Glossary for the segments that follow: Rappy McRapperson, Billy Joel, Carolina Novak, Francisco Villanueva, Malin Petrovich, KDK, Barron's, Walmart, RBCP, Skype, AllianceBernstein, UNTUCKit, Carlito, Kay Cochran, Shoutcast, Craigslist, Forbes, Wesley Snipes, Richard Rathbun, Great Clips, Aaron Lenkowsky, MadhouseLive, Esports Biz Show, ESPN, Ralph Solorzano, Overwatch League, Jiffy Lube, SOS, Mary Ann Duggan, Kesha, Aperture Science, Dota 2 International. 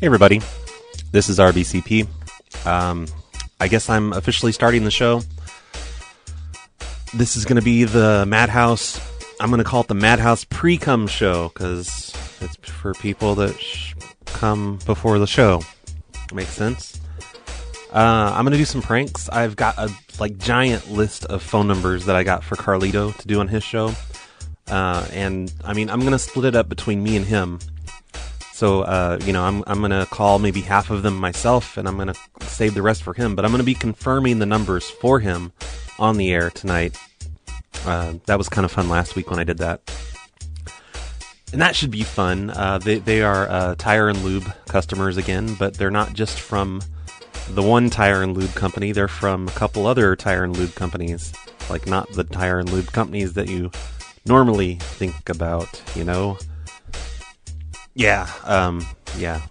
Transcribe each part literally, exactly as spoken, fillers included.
Hey everybody, this is R B C P. Um, I guess I'm officially starting the show. This is going to be the Madhouse, I'm going to call it the Madhouse Pre-Cum Show, because it's for people that sh- come before the show. Makes sense. Uh, I'm going to do some pranks. I've got a like giant list of phone numbers that I got for Carlito to do on his show. Uh, and, I mean, I'm going to split it up between me and him. So, uh, you know, I'm I'm going to call maybe half of them myself, and I'm going to save the rest for him. But I'm going to be confirming the numbers for him on the air tonight. Uh, that was kind of fun last week when I did that. And that should be fun. Uh, they, they are uh, Tire and Lube customers again, but they're not just from the one Tire and Lube company. They're from a couple other Tire and Lube companies. Like, not the Tire and Lube companies that you normally think about, you know? Yeah, um, yeah.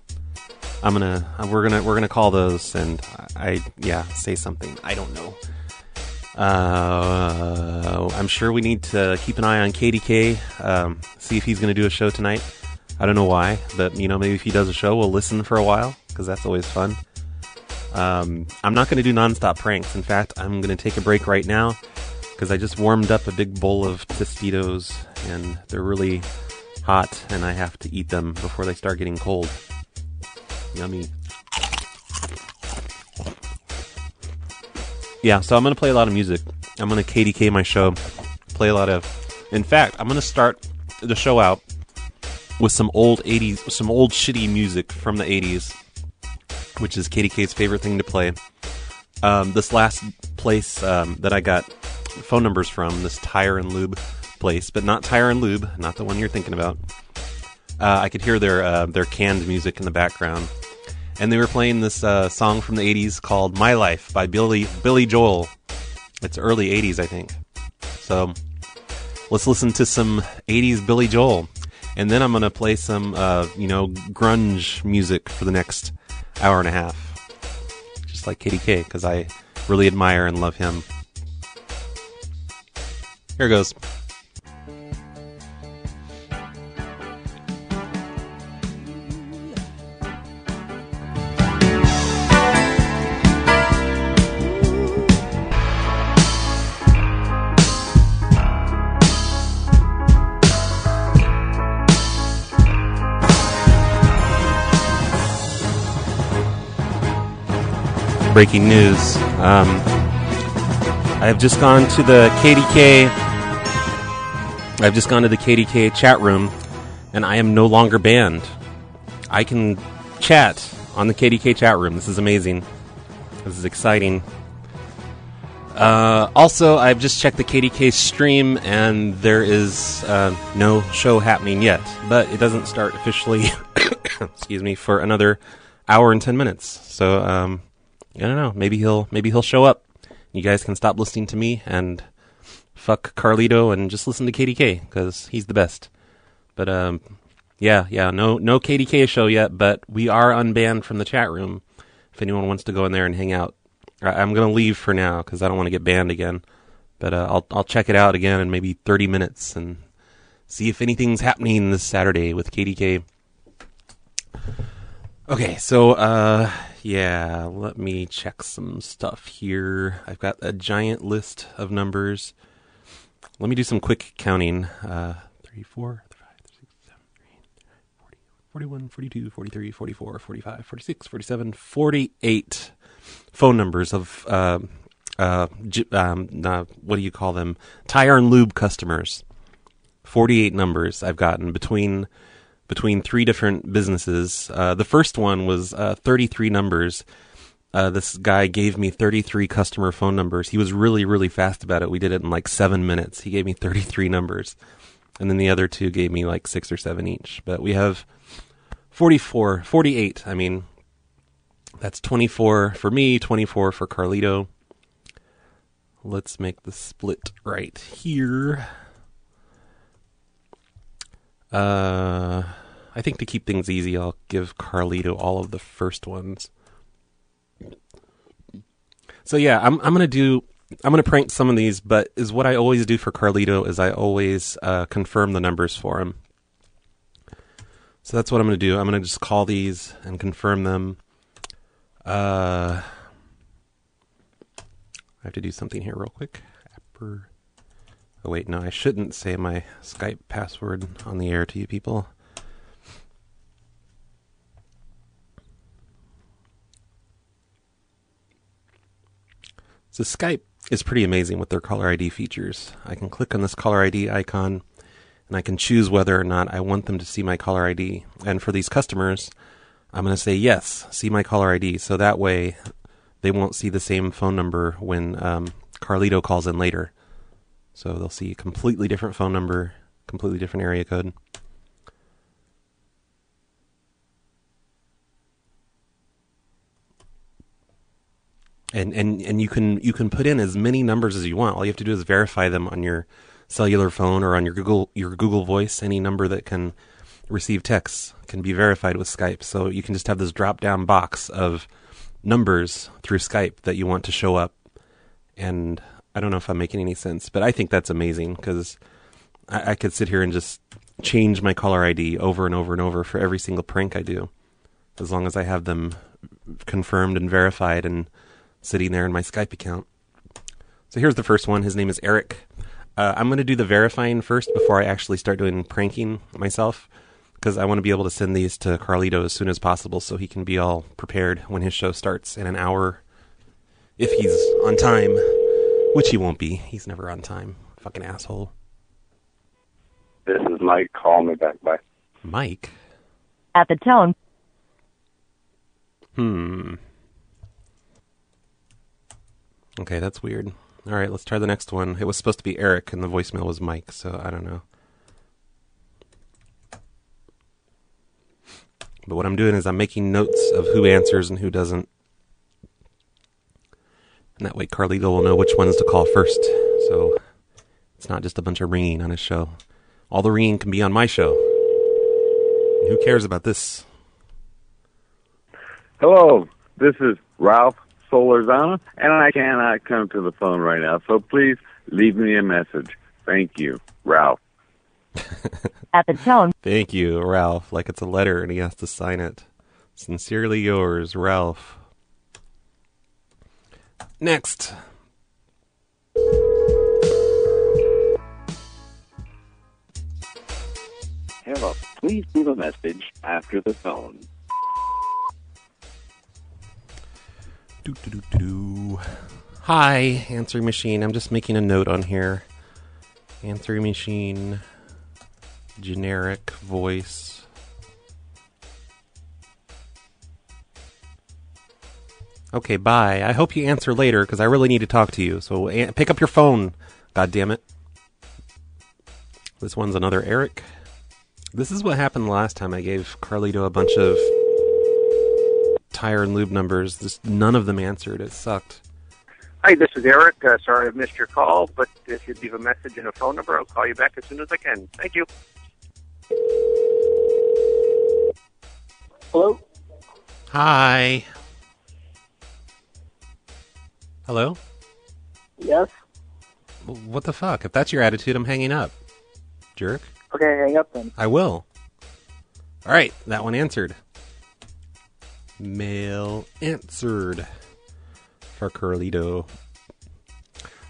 I'm gonna, we're gonna, we're gonna call those, and I, yeah, say something. I don't know. Uh, I'm sure we need to keep an eye on K D K. Um, see if he's gonna do a show tonight. I don't know why, but you know, maybe if he does a show, we'll listen for a while because that's always fun. Um, I'm not gonna do nonstop pranks. In fact, I'm gonna take a break right now because I just warmed up a big bowl of Tostitos, and they're really hot, and I have to eat them before they start getting cold. Yummy. Yeah, so I'm going to play a lot of music. I'm going to K D K my show, play a lot of... In fact, I'm going to start the show out with some old eighties, some old shitty music from the eighties, which is K D K's favorite thing to play. Um, this last place um, that I got phone numbers from, this Tire and Lube place, but not Tire and Lube, not the one you're thinking about. Uh, I could hear their uh, their canned music in the background, and they were playing this uh, song from the eighties called "My Life" by Billy Billy Joel. It's early eighties, I think. So let's listen to some eighties Billy Joel, and then I'm gonna play some uh, you know grunge music for the next hour and a half, just like K D K, because I really admire and love him. Here it goes. Breaking news. Um, I have just gone to the K D K. I've just gone to the K D K chat room, and I am no longer banned. I can chat on the K D K chat room. This is amazing. This is exciting. Uh, also, I've just checked the K D K stream, and there is uh, no show happening yet, but it doesn't start officially. excuse me for another hour and ten minutes. So. Um, I don't know. Maybe he'll maybe he'll show up. You guys can stop listening to me and fuck Carlito and just listen to K D K because he's the best. But um, yeah, yeah, no no K D K show yet, but we are unbanned from the chat room. If anyone wants to go in there and hang out, I- I'm gonna leave for now because I don't want to get banned again. But uh, I'll I'll check it out again in maybe thirty minutes and see if anything's happening this Saturday with K D K. Okay, so uh. Yeah, let me check some stuff here. I've got a giant list of numbers. Let me do some quick counting. Uh, three, four, five, six, seven, eight, forty, forty-one, forty-two, forty-three, forty-four, forty-five, forty-six, forty-seven, forty-eight phone numbers of, uh, uh, um, uh, what do you call them? Tire and Lube customers. forty-eight numbers I've gotten between... between three different businesses. Uh, the first one was uh, thirty-three numbers. Uh, this guy gave me thirty-three customer phone numbers. He was really, really fast about it. We did it in like seven minutes. He gave me thirty-three numbers. And then the other two gave me like six or seven each. But we have forty-four, forty-eight. I mean, that's twenty-four for me, twenty-four for Carlito. Let's make the split right here. Uh, I think to keep things easy, I'll give Carlito all of the first ones. So yeah, I'm I'm gonna do I'm gonna prank some of these, but is what I always do for Carlito is I always uh, confirm the numbers for him. So that's what I'm gonna do. I'm gonna just call these and confirm them. Uh, I have to do something here real quick. Aper. Oh wait, no, I shouldn't say my Skype password on the air to you people. So Skype is pretty amazing with their caller I D features. I can click on this caller I D icon and I can choose whether or not I want them to see my caller I D. And for these customers, I'm going to say yes, see my caller I D. So that way they won't see the same phone number when um, Carlito calls in later. So they'll see a completely different phone number, completely different area code. And and and you can you can put in as many numbers as you want. All you have to do is verify them on your cellular phone or on your Google your Google Voice. Any number that can receive texts can be verified with Skype. So you can just have this drop down box of numbers through Skype that you want to show up. And I don't know if I'm making any sense, but I think that's amazing because I, I could sit here and just change my caller I D over and over and over for every single prank I do, as long as I have them confirmed and verified and sitting there in my Skype account. So here's the first one. His name is Eric. Uh, I'm going to do the verifying first before I actually start doing pranking myself, because I want to be able to send these to Carlito as soon as possible so he can be all prepared when his show starts in an hour, if he's on time, which he won't be. He's never on time. Fucking asshole. This is Mike. Call me back. Bye. Mike? At the tone. Hmm. Okay, that's weird. All right, let's try the next one. It was supposed to be Eric, and the voicemail was Mike, so I don't know. But what I'm doing is I'm making notes of who answers and who doesn't. And that way Carlito will know which ones to call first, so it's not just a bunch of ringing on his show. All the ringing can be on my show. And who cares about this? Hello, this is Ralph Solorzano, and I cannot come to the phone right now, so please leave me a message. Thank you, Ralph. At the tone. Thank you, Ralph. Like it's a letter and he has to sign it. Sincerely yours, Ralph. Next. Hello. Please leave a message after the tone. Hi, answering machine. I'm just making a note on here. Answering machine. Generic voice. Okay, bye. I hope you answer later because I really need to talk to you. So an- pick up your phone. God damn it. This one's another Eric. This is what happened last time. I gave Carlito a bunch of tire and lube numbers. Just none of them answered. It sucked. Hi, this is Eric. Uh, sorry I missed your call, but if you leave a message and a phone number, I'll call you back as soon as I can. Thank you. Hello? Hi. Hello? Yes? What the fuck? If that's your attitude, I'm hanging up. Jerk. Okay, hang up then. I will. All right, that one answered. Mail answered for Carlito.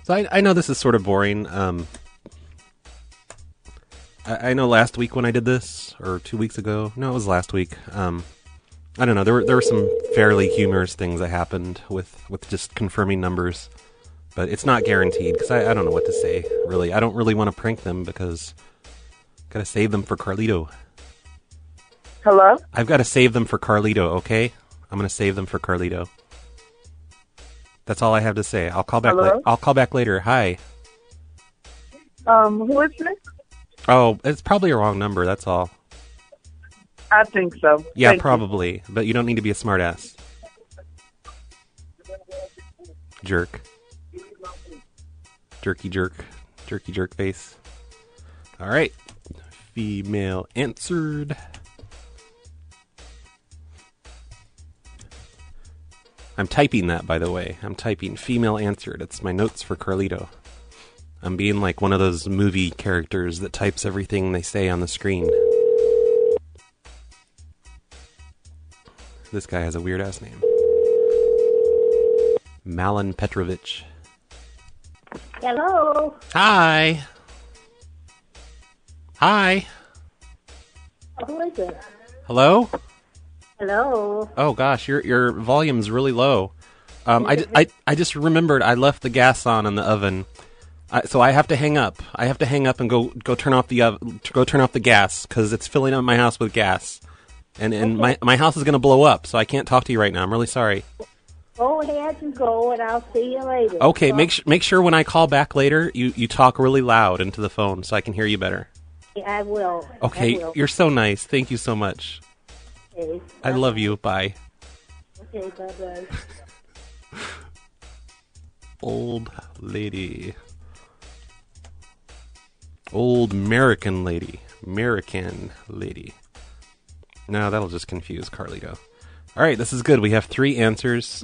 So I, I know this is sort of boring. Um, I, I know last week when I did this, or two weeks ago. No, it was last week. Um, I don't know. There were there were some fairly humorous things that happened with, with just confirming numbers, but it's not guaranteed because I, I don't know what to say. Really, I don't really want to prank them because I've got to save them for Carlito. Hello? I've got to save them for Carlito, okay? I'm going to save them for Carlito. That's all I have to say. I'll call back la- I'll call back later. Hi. Um, who is this? Oh, it's probably a wrong number, that's all. I think so. Yeah, Thank probably. You. But you don't need to be a smartass. Jerk. Jerky jerk. Jerky jerk face. All right. Female answered. I'm typing that, by the way. I'm typing female answered. It's my notes for Carlito. I'm being like one of those movie characters that types everything they say on the screen. This guy has a weird ass name. Malin Petrovich. Hello. Hi. Hi. Who is it? Hello? Hello. Oh gosh, your your volume's really low. Um, I, I, I just remembered I left the gas on in the oven, I, so I have to hang up. I have to hang up and go, go turn off the uh, go turn off the gas because it's filling up my house with gas, and and okay. my my house is gonna blow up. So I can't talk to you right now. I'm really sorry. Go ahead and go, and I'll see you later. Okay, so make sh- make sure when I call back later, you you talk really loud into the phone so I can hear you better. Yeah, I will. Okay, I will. You're so nice. Thank you so much. Okay. I love you. Bye. Okay, bye-bye. Old lady. Old American lady. American lady. No, that'll just confuse Carlito. All right, this is good. We have three answers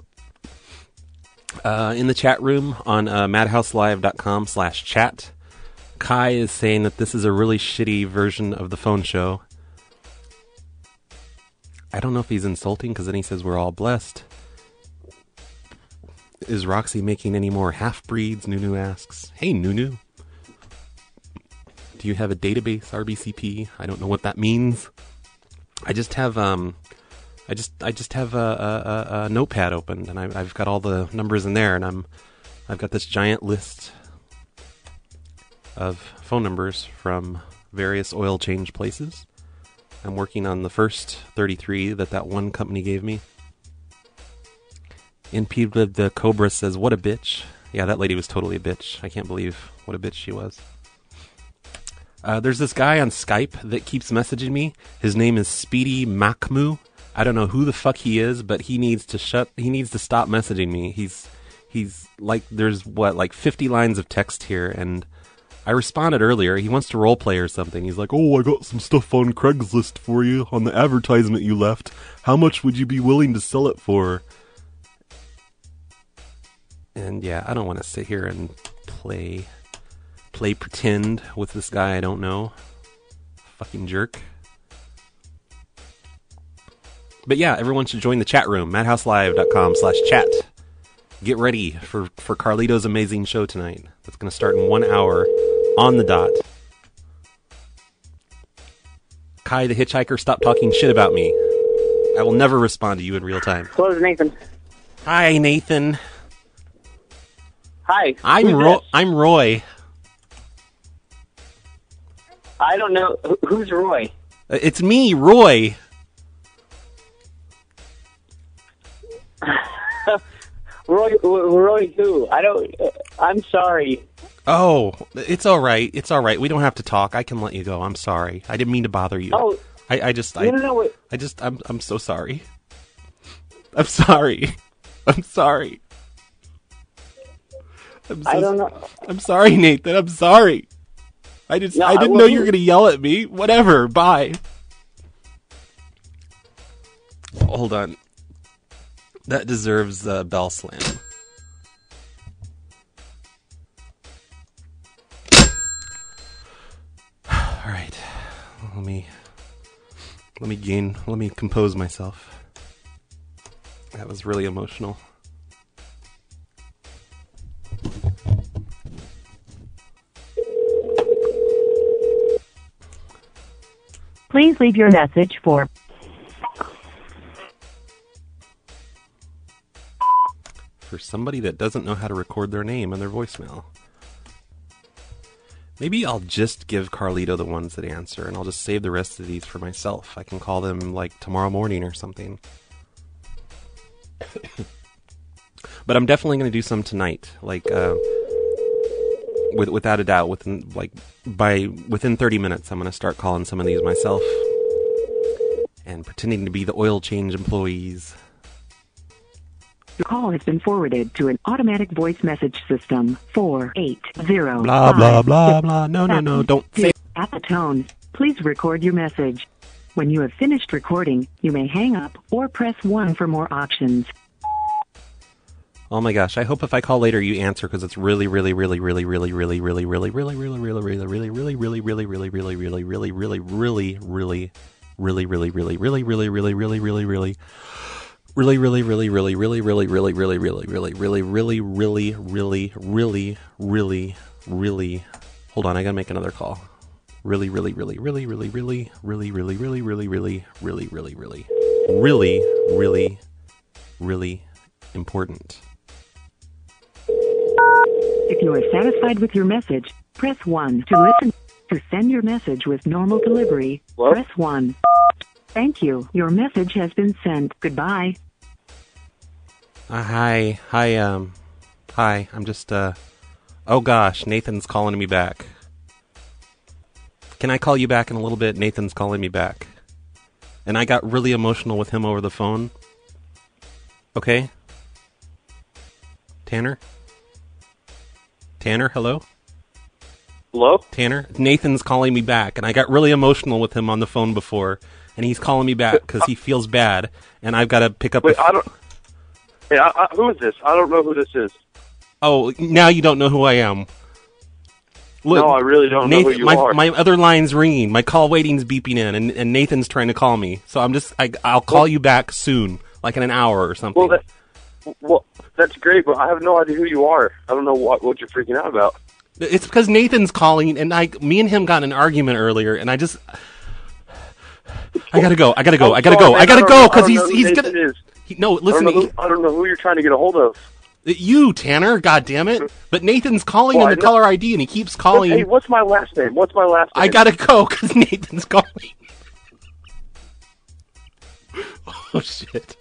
uh, in the chat room on uh, madhouselive.com slash chat. Kai is saying that this is a really shitty version of the phone show. I don't know if he's insulting, because then he says we're all blessed. Is Roxy making any more half-breeds? Nunu asks. Hey, Nunu. Do you have a database, R B C P? I don't know what that means. I just have um, I just I just have a, a, a, a notepad opened, and I, I've got all the numbers in there, and I'm I've got this giant list of phone numbers from various oil change places. I'm working on the first thirty-three that that one company gave me. N P the Cobra says, what a bitch. Yeah, that lady was totally a bitch. I can't believe what a bitch she was. Uh, there's this guy on Skype that keeps messaging me. His name is Speedy McMoo. I don't know who the fuck he is, but he needs to shut. He needs to stop messaging me. He's he's like, there's what, like fifty lines of text here, and I responded earlier. He wants to roleplay or something. He's like, oh, I got some stuff on Craigslist for you on the advertisement you left. How much would you be willing to sell it for? And yeah, I don't want to sit here and play, play pretend with this guy I don't know. Fucking jerk. But yeah, everyone should join the chat room. madhouselive.com slash chat. Get ready for, for Carlito's amazing show tonight. That's going to start in one hour. On the dot. Kai the Hitchhiker, stop talking shit about me. I will never respond to you in real time. Hello, Nathan. Hi, Nathan. Hi. I'm Roy. I'm Roy. I don't know. Who's Roy? It's me, Roy. Roy, Roy who? I don't... I'm sorry. Oh, it's all right. It's all right. We don't have to talk. I can let you go. I'm sorry. I didn't mean to bother you. Oh, I, I just, I, no, no, no, I just, I'm, I'm so sorry. I'm sorry. I'm sorry. I'm so, I don't know. I'm sorry, Nathan. I'm sorry. I just, no, I didn't I know you were gonna yell at me. Whatever. Bye. Hold on. That deserves a bell slam. All right, let me let me gain, let me compose myself. That was really emotional. Please leave your message for. For somebody that doesn't know how to record their name and their voicemail. Maybe I'll just give Carlito the ones that answer, and I'll just save the rest of these for myself. I can call them, like, tomorrow morning or something. But I'm definitely going to do some tonight. Like, uh, with, without a doubt, within like by within thirty minutes, I'm going to start calling some of these myself. And pretending to be the oil change employees. Your call has been forwarded to an automatic voice message system. four eight zero Blah, blah, blah, blah. No, no, no. Don't say. At the tone, please record your message. When you have finished recording, you may hang up or press one for more options. Oh my gosh, I hope if I call later you answer, because it's really, really, really, really, really, really, really, really, really, really, really, really, really, really, really, really, really, really, really, really, really, really, really, really, really, really, really, really, really, really, really, really, really, really, really, really, really, really, really, really, really, really, really, really, really, really, really, really, really, hold on, I gotta make another call. Really, really, really, really, really, really, really, really, really, really, really, really, really, really, really, really, really important. If you are satisfied with your message, press one. To listen, to send your message with normal delivery, Hello? press one. Thank you. Your message has been sent. Goodbye. Uh, hi. Hi, um, hi. I'm just, uh, oh gosh, Nathan's calling me back. Can I call you back in a little bit? Nathan's calling me back. And I got really emotional with him over the phone. Okay? Tanner? Tanner, hello? Hello? Tanner, Nathan's calling me back, and I got really emotional with him on the phone before, and he's calling me back because he feels bad, and I've got to pick up... Wait, f- I don't... Hey, I, I, who is this? I don't know who this is. Oh, now you don't know who I am. Look, no, I really don't Nathan, know who you my, are. My other line's ringing. My call waiting's beeping in, and, and Nathan's trying to call me. So I'm just... I, I'll call well, you back soon, like in an hour or something. Well, that, well, that's great, but I have no idea who you are. I don't know what, what you're freaking out about. It's because Nathan's calling, and I, me and him got in an argument earlier, and I just... I gotta go. I gotta go. I gotta go. I gotta go, because he's he's gonna... He, no, listen... I don't, know, I don't know who you're trying to get a hold of. You, Tanner, God damn it! But Nathan's calling well, in the caller I D, and he keeps calling. Hey, what's my last name? What's my last name? I gotta go, because Nathan's calling. Oh, shit.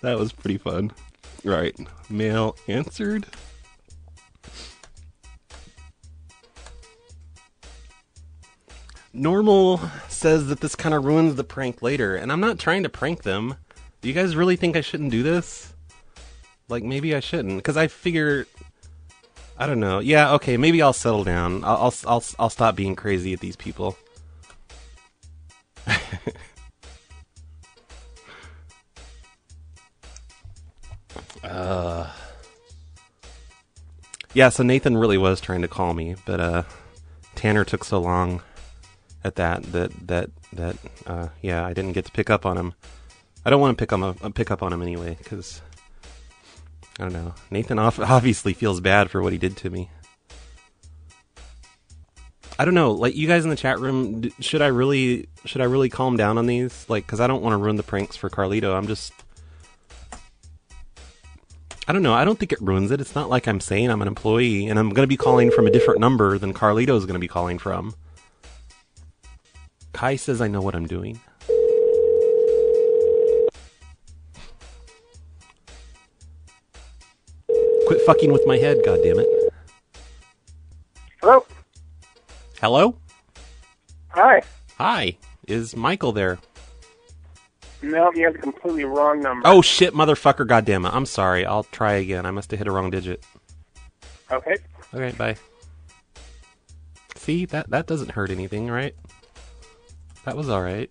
That was pretty fun. Right. Mail answered. Normal says that this kind of ruins the prank later, and I'm not trying to prank them. Do you guys really think I shouldn't do this? Like, maybe I shouldn't, because I figure, I don't know. Yeah, okay, maybe I'll settle down. I'll I'll I'll, I'll stop being crazy at these people. uh, yeah, so Nathan really was trying to call me, but uh, Tanner took so long at that that that that uh, yeah, I didn't get to pick up on him. I don't want to pick on him, pick up on him anyway, because. I don't know. Nathan obviously feels bad for what he did to me. I don't know. Like, you guys in the chat room, should I really, should I really calm down on these? Like, because I don't want to ruin the pranks for Carlito. I'm just... I don't know. I don't think it ruins it. It's not like I'm saying I'm an employee, and I'm going to be calling from a different number than Carlito's going to be calling from. Kai says I know what I'm doing. Quit fucking with my head, goddammit. Hello? Hello? Hi. Hi. Is Michael there? No, you have a completely wrong number. Oh, shit, motherfucker, goddammit. I'm sorry. I'll try again. I must have hit a wrong digit. Okay. Okay, bye. See, that, that doesn't hurt anything, right? That was all right.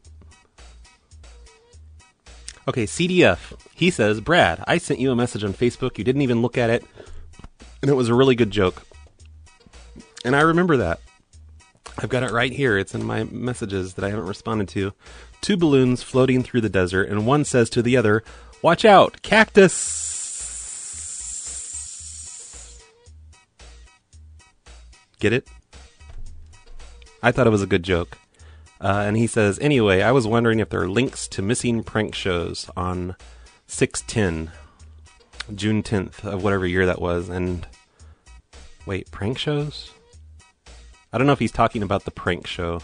Okay, C D F. He says, Brad, I sent you a message on Facebook. You didn't even look at it. And it was a really good joke. And I remember that. I've got it right here. It's in my messages that I haven't responded to. Two balloons floating through the desert. And one says to the other, watch out, cactus. Get it? I thought it was a good joke. Uh, and he says, anyway, I was wondering if there are links to missing prank shows on six ten, June tenth of whatever year that was. And wait, prank shows? I don't know if he's talking about the prank show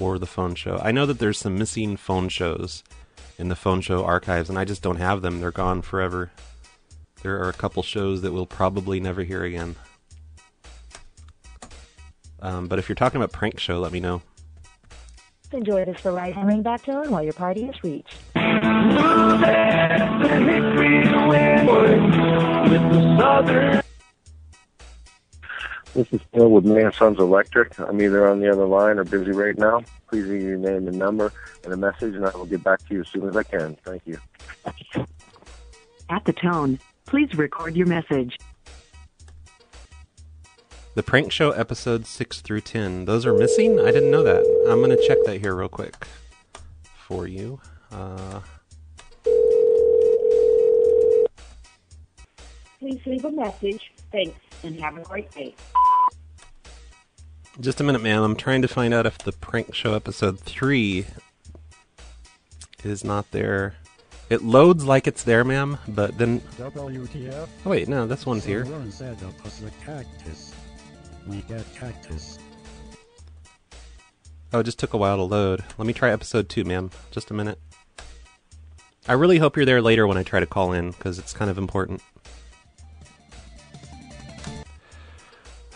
or the phone show. I know that there's some missing phone shows in the phone show archives, and I just don't have them. They're gone forever. There are a couple shows that we'll probably never hear again. Um, but if you're talking about prank show, let me know. Enjoy this variety and ring back tone while your party is reached. This is Phil with Man Sons Electric. I'm either on the other line or busy right now. Please leave your name and number and a message, and I will get back to you as soon as I can. Thank you. At the tone, please record your message. The prank show episodes six through ten. Those are missing? I didn't know that. I'm going to check that here real quick for you. Uh... Please leave a message. Thanks, and have a great day. Just a minute, ma'am. I'm trying to find out if the prank show episode three is not there. It loads like it's there, ma'am, but then... W T F? Oh, wait, no, this one's here. Someone said it was a cactus. We got cactus. Oh, it just took a while to load. Let me try episode two, ma'am. Just a minute. I really hope you're there later when I try to call in, because it's kind of important.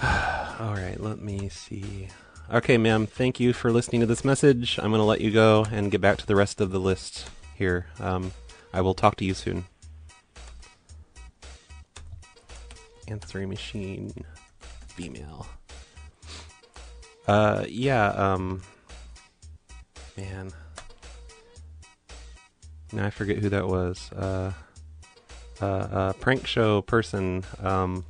Alright, let me see. Okay, ma'am, thank you for listening to this message. I'm going to let you go and get back to the rest of the list here. Um, I will talk to you soon. Answering machine. Female. Uh, yeah, um... Man. Now I forget who that was. Uh, uh, uh, prank show person, um...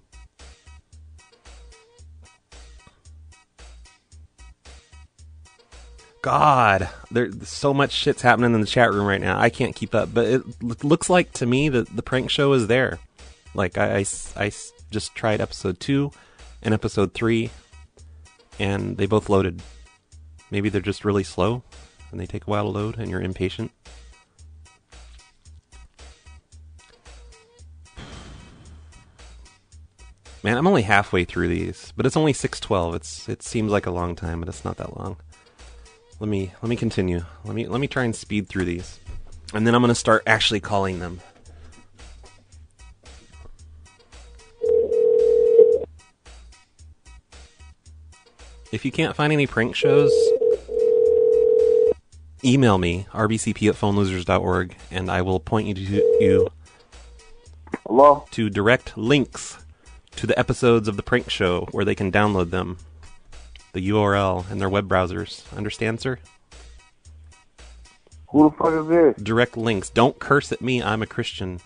God, there's so much shit's happening in the chat room right now. I can't keep up, but it looks like to me that the prank show is there. Like, I, I, I just tried episode two and episode three, and they both loaded. Maybe they're just really slow, and they take a while to load, and you're impatient. Man, I'm only halfway through these, but it's only six twelve. It's, it seems like a long time, but it's not that long. Let me let me continue. Let me let me try and speed through these, and then I'm gonna start actually calling them. If you can't find any prank shows, email me r b c p at phone losers dot org, and I will point you to you Hello? to direct links to the episodes of the prank show where they can download them. The U R L and their web browsers. Understand, sir? Who the fuck is this? Direct links. Don't curse at me. I'm a Christian.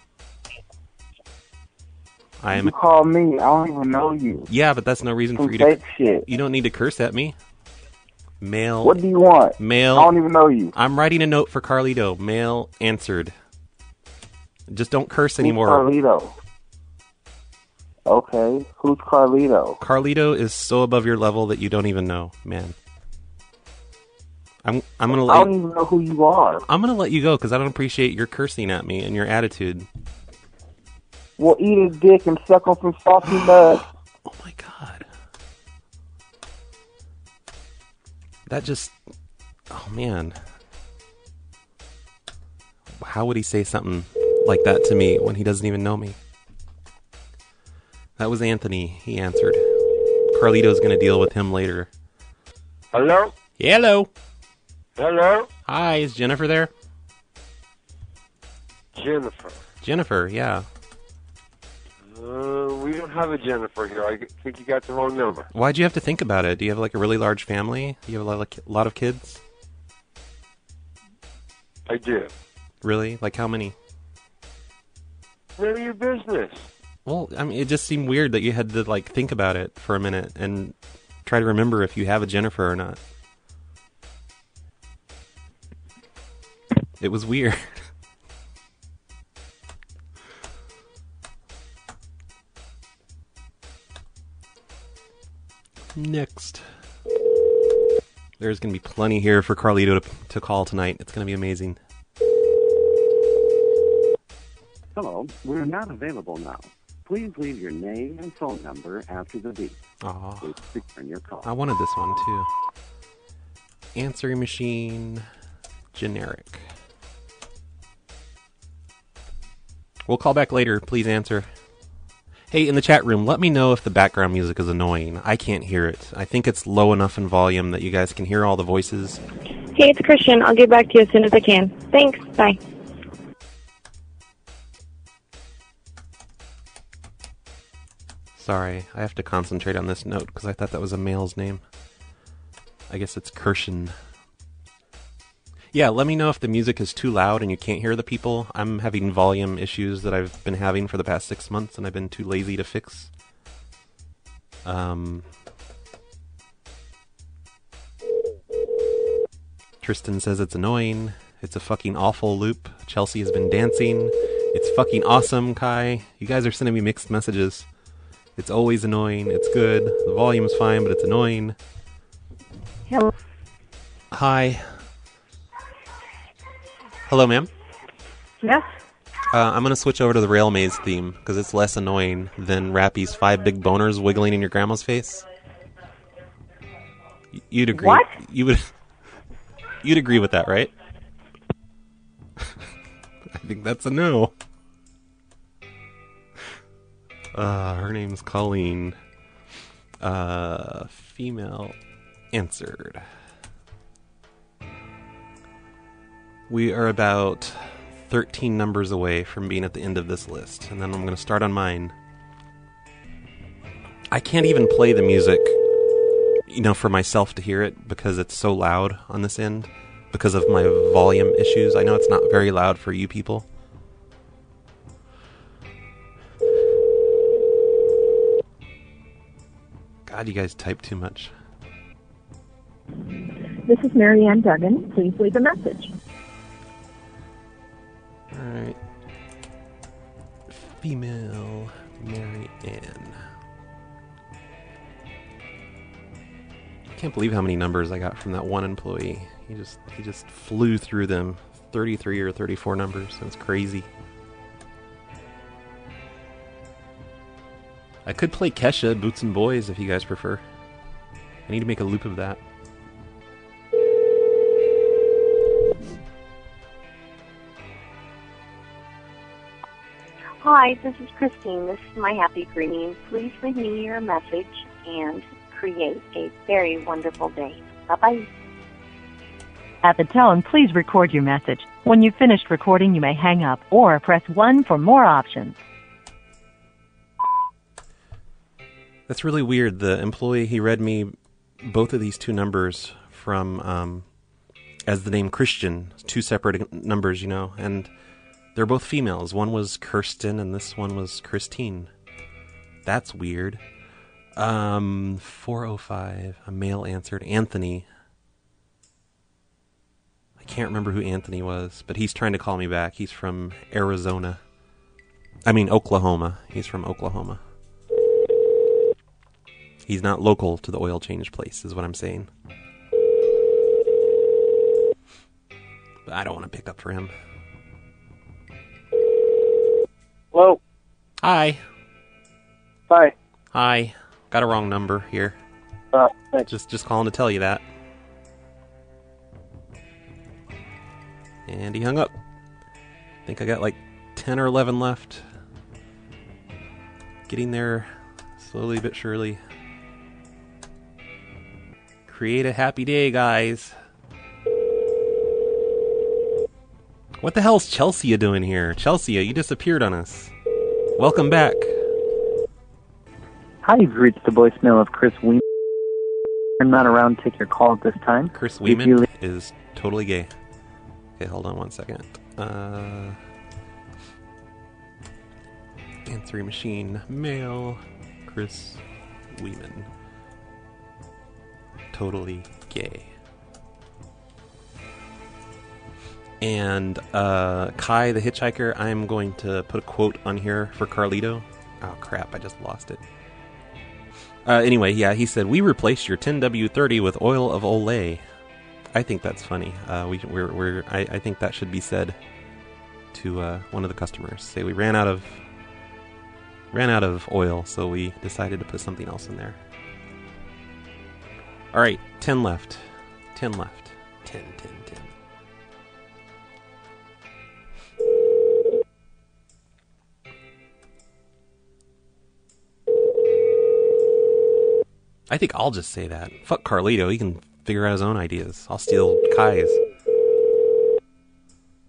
I am. You call me. I don't even know you. Yeah, but that's no reason Some for you to. Shit. You don't need to curse at me. Mail. What do you want? Mail. I don't even know you. I'm writing a note for Carlito. Mail answered. Just don't curse Who's anymore. Carlito. Okay, who's Carlito? Carlito is so above your level that you don't even know, man. I'm I'm gonna. Let I don't you, even know who you are. I'm gonna let you go because I don't appreciate your cursing at me and your attitude. Well, eat his dick and suck on some salty nuts. Oh my god, that just. Oh man, how would he say something like that to me when he doesn't even know me? That was Anthony. He answered. Carlito's going to deal with him later. Hello? Yeah, hello. Hello? Hi, is Jennifer there? Jennifer. Jennifer, yeah. Uh, we don't have a Jennifer here. I think you got the wrong number. Why'd you have to think about it? Do you have, like, a really large family? Do you have a lot of, lot of kids? I do. Really? Like, how many? None of your business. Well, I mean, it just seemed weird that you had to, like, think about it for a minute and try to remember if you have a Jennifer or not. It was weird. Next. There's going to be plenty here for Carlito to, to call tonight. It's going to be amazing. Hello, we're not available now. Please leave your name and phone number after the beep. Aw. Return your call. I wanted this one, too. Answering machine. Generic. We'll call back later. Please answer. Hey, in the chat room, let me know if the background music is annoying. I can't hear it. I think it's low enough in volume that you guys can hear all the voices. Hey, it's Christian. I'll get back to you as soon as I can. Thanks. Bye. Sorry, I have to concentrate on this note because I thought that was a male's name. I guess it's Kirshen. Yeah, let me know if the music is too loud and you can't hear the people. I'm having volume issues that I've been having for the past six months, and I've been too lazy to fix. Um, Tristan says it's annoying. It's a fucking awful loop. Chelsea has been dancing. It's fucking awesome, Kai. You guys are sending me mixed messages. It's always annoying. It's good. The volume's fine, but it's annoying. Hello. Hi. Hello, ma'am. Yes? Uh, I'm going to switch over to the Rail Maze theme, because it's less annoying than Rappy's five big boners wiggling in your grandma's face. You'd agree. What? You would, you'd agree with that, right? I think that's a no. Uh, her name's Colleen. Uh, female answered. We are about thirteen numbers away from being at the end of this list, and then I'm going to start on mine. I can't even play the music, you know, for myself to hear it, because it's so loud on this end, because of my volume issues. I know it's not very loud for you people. God, you guys type too much. This is Mary Ann Duggan. Please leave a message. All right. Female Mary Ann. I can't believe how many numbers I got from that one employee. He just he just flew through them. thirty-three or thirty-four numbers. That's crazy. I could play Kesha, Boots and Boys, if you guys prefer. I need to make a loop of that. Hi, this is Christine. This is my happy greeting. Please leave me your message and create a very wonderful day. Bye-bye. At the tone, please record your message. When you've finished recording, you may hang up or press one for more options. That's really weird. The employee, he read me both of these two numbers from, um, as the name Christian, two separate numbers, you know, and they're both females. One was Kirsten and this one was Christine. That's weird. Um, four oh five, a male answered. Anthony. I can't remember who Anthony was, but he's trying to call me back. He's from Arizona. I mean, Oklahoma. He's from Oklahoma. He's not local to the oil change place, is what I'm saying. But I don't want to pick up for him. Hello. Hi. Hi. Hi. Got a wrong number here. Uh, thanks. Just, just calling to tell you that. And he hung up. I think I got like ten or eleven left. Getting there slowly but surely. Create a happy day, guys. What the hell's Chelsea doing here? Chelsea, you disappeared on us. Welcome back. Hi, you've reached the voicemail of Chris Weeman. I'm not around to take your call at this time. Chris Weeman li- is totally gay. Okay, hold on one second. Uh, answering machine, mail, Chris Weeman. Totally gay. And uh, Kai the Hitchhiker, I'm going to put a quote on here for Carlito. Oh, crap, I just lost it. Uh, anyway, yeah, he said, we replaced your ten W thirty with oil of Olay. I think that's funny. Uh, we, we're, we're, I, I think that should be said to uh, one of the customers. Say we ran out of ran out of oil, so we decided to put something else in there. All right, ten left. ten left. ten, ten, ten. I think I'll just say that. Fuck Carlito. He can figure out his own ideas. I'll steal Kai's.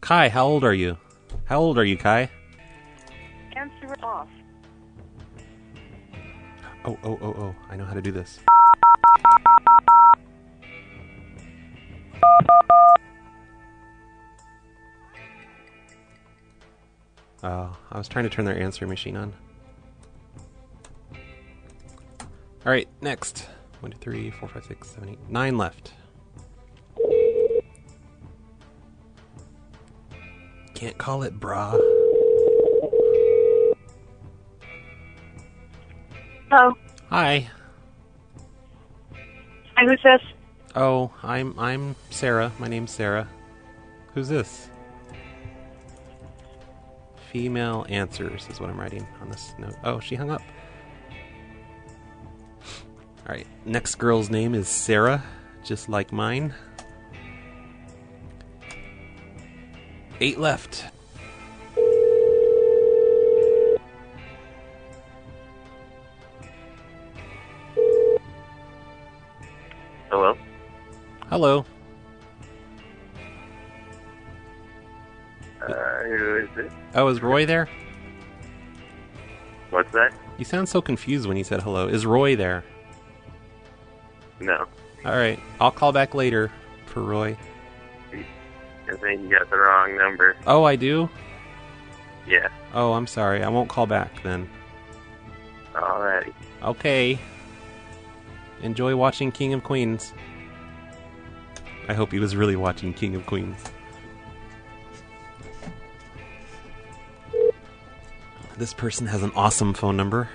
Kai, how old are you? How old are you, Kai? Answer it off. Oh, oh, oh, oh. I know how to do this. Oh, I was trying to turn their answering machine on. Alright, next. One, two, three, four, five, six, seven, eight, nine left. Can't call it, brah. Hello. Hi. Hi, who's this? Oh, I'm I'm Sarah. My name's Sarah. Who's this? Female answers is what I'm writing on this note. Oh, she hung up. Alright, next girl's name is Sarah, just like mine. Eight left. Hello? Hello. Uh, who is it? Oh, is Roy there? What's that? You sound so confused when you said hello. Is Roy there? No. Alright, I'll call back later for Roy. I think you got the wrong number. Oh, I do? Yeah. Oh, I'm sorry. I won't call back then. Alrighty. Okay. Enjoy watching King of Queens. I hope he was really watching King of Queens. This person has an awesome phone number.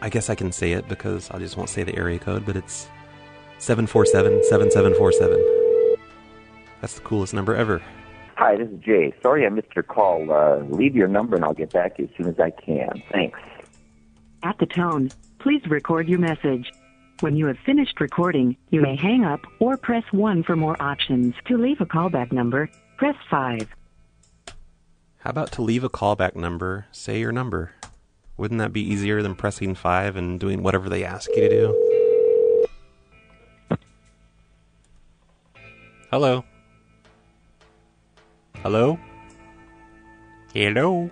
I guess I can say it because I just won't say the area code, but it's seven four seven, seven seven four seven. That's the coolest number ever. Hi, this is Jay. Sorry I missed your call. Uh, leave your number and I'll get back to you as soon as I can. Thanks. At the tone, please record your message. When you have finished recording, you may hang up or press one for more options. To leave a callback number, press five. How about to leave a callback number, say your number? Wouldn't that be easier than pressing five and doing whatever they ask you to do? Hello. Hello. Hello.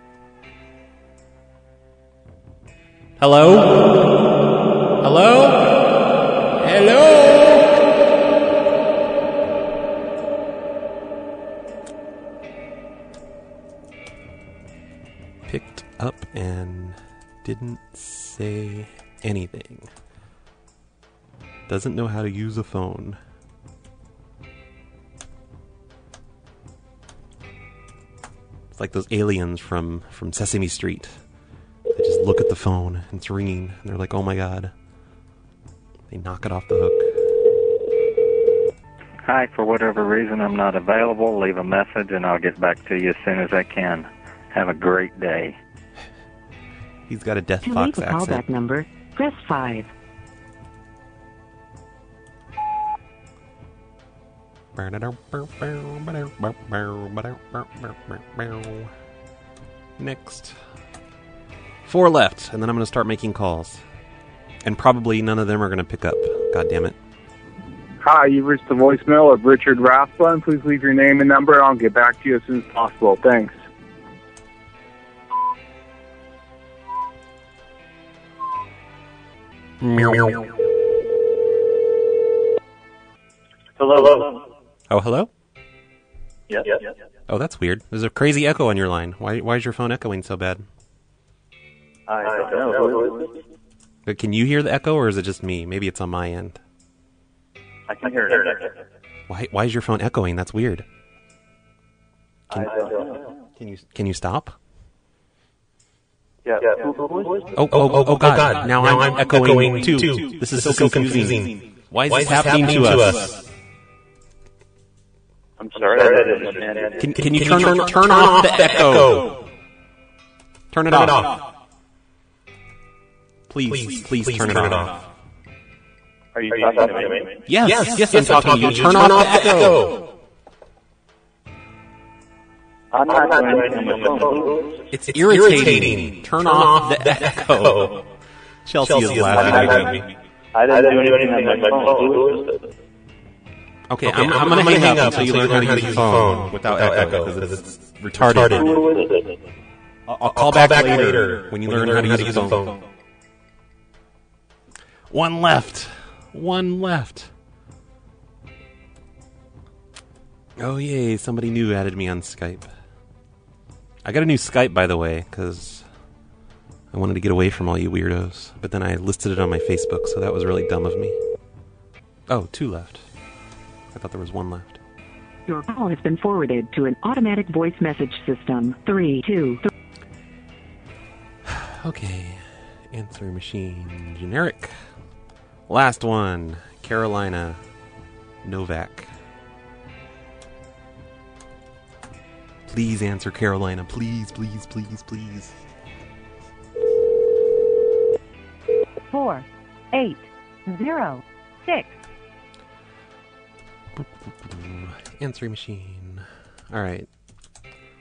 Hello. Hello. Hello. Picked up and didn't say anything. Doesn't know how to use a phone. It's like those aliens from, from Sesame Street. They just look at the phone, and it's ringing, and they're like, oh my god. They knock it off the hook. Hi, for whatever reason I'm not available, leave a message and I'll get back to you as soon as I can. Have a great day. He's got a Death to Fox leave accent. To leave a callback number, press five. Next. Four left, and then I'm going to start making calls. And probably none of them are going to pick up. God damn it. Hi, you've reached the voicemail of Richard Rathbun. Please leave your name and number, and I'll get back to you as soon as possible. Thanks. Hello. Oh, hello? Yeah, yeah, yeah. Oh, that's weird. There's a crazy echo on your line. Why Why is your phone echoing so bad? I don't know. But can you hear the echo, or is it just me? Maybe it's on my end. I can hear it. Why Why is your phone echoing? That's weird. Can, I don't know. Can you Can you stop? Yeah. Oh, oh, oh, oh God. God. Now, now I'm, I'm echoing, echoing too. too. This, this is, is so confusing. confusing. Why is Why this is happening, happening to us? us? I'm sorry. I'm sorry I didn't understand. Can, can, you, can turn, you turn turn, turn off, off the echo? echo. Turn it turn off. off. Please, please, please, please turn, turn it, it off. off. Are you, Are you talking to me? me? Yes, yes, yes, yes, I'm, I'm talking, talking to you. Turn, turn off, off the echo. I'm not talking to you. It's irritating. Turn off the echo. Chelsea is laughing. I didn't do anything on my phone. Okay, okay, I'm, I'm, I'm going to hang, hang up until you learn how to use your phone without, without echo, because it's, it's retarded. retarded. I'll, I'll call I'll back, back later, later when you when learn, learn how to use your phone. phone. One left. One left. Oh yay, somebody new added me on Skype. I got a new Skype, by the way, because I wanted to get away from all you weirdos. But then I listed it on my Facebook, so that was really dumb of me. Oh, two left. I thought there was one left. Your call has been forwarded to an automatic voice message system. Three, two, three. Okay. Answer machine. Generic. Last one. Carolina Novak. Please answer, Carolina. Please, please, please, please. Four, eight, zero, six. Answering machine. All right.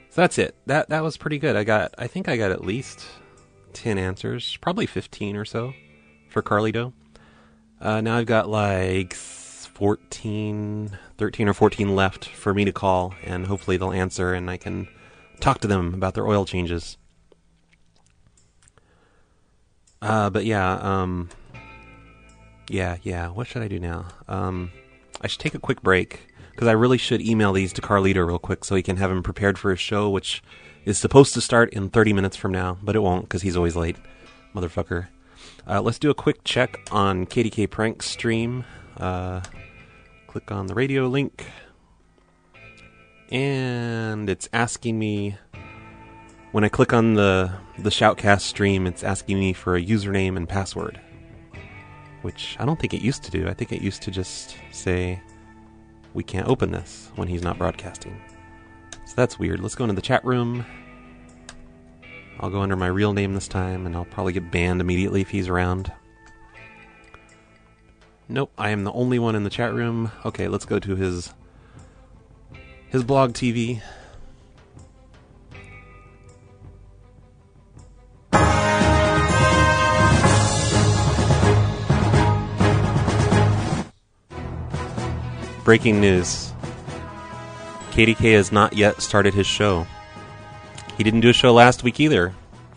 So that's it. That that was pretty good. I got. I think I got at least ten answers, probably fifteen or so, for Carlito. Uh, now I've got like fourteen, thirteen or fourteen left for me to call, and hopefully they'll answer and I can talk to them about their oil changes. Uh, but yeah, um, yeah, yeah. What should I do now? Um, I should take a quick break, because I really should email these to Carlito real quick so he can have them prepared for his show, which is supposed to start in thirty minutes from now, but it won't because he's always late. Motherfucker. Uh, let's do a quick check on K D K Prank Stream. Uh, click on the radio link. And it's asking me, when I click on the, the Shoutcast stream, it's asking me for a username and password. Which I don't think it used to do. I think it used to just say, we can't open this when he's not broadcasting. So that's weird. Let's go into the chat room. I'll go under my real name this time, and I'll probably get banned immediately if he's around. Nope, I am the only one in the chat room. Okay, let's go to his his blog T V. Breaking news. K D K has not yet started his show. He didn't do a show last week either.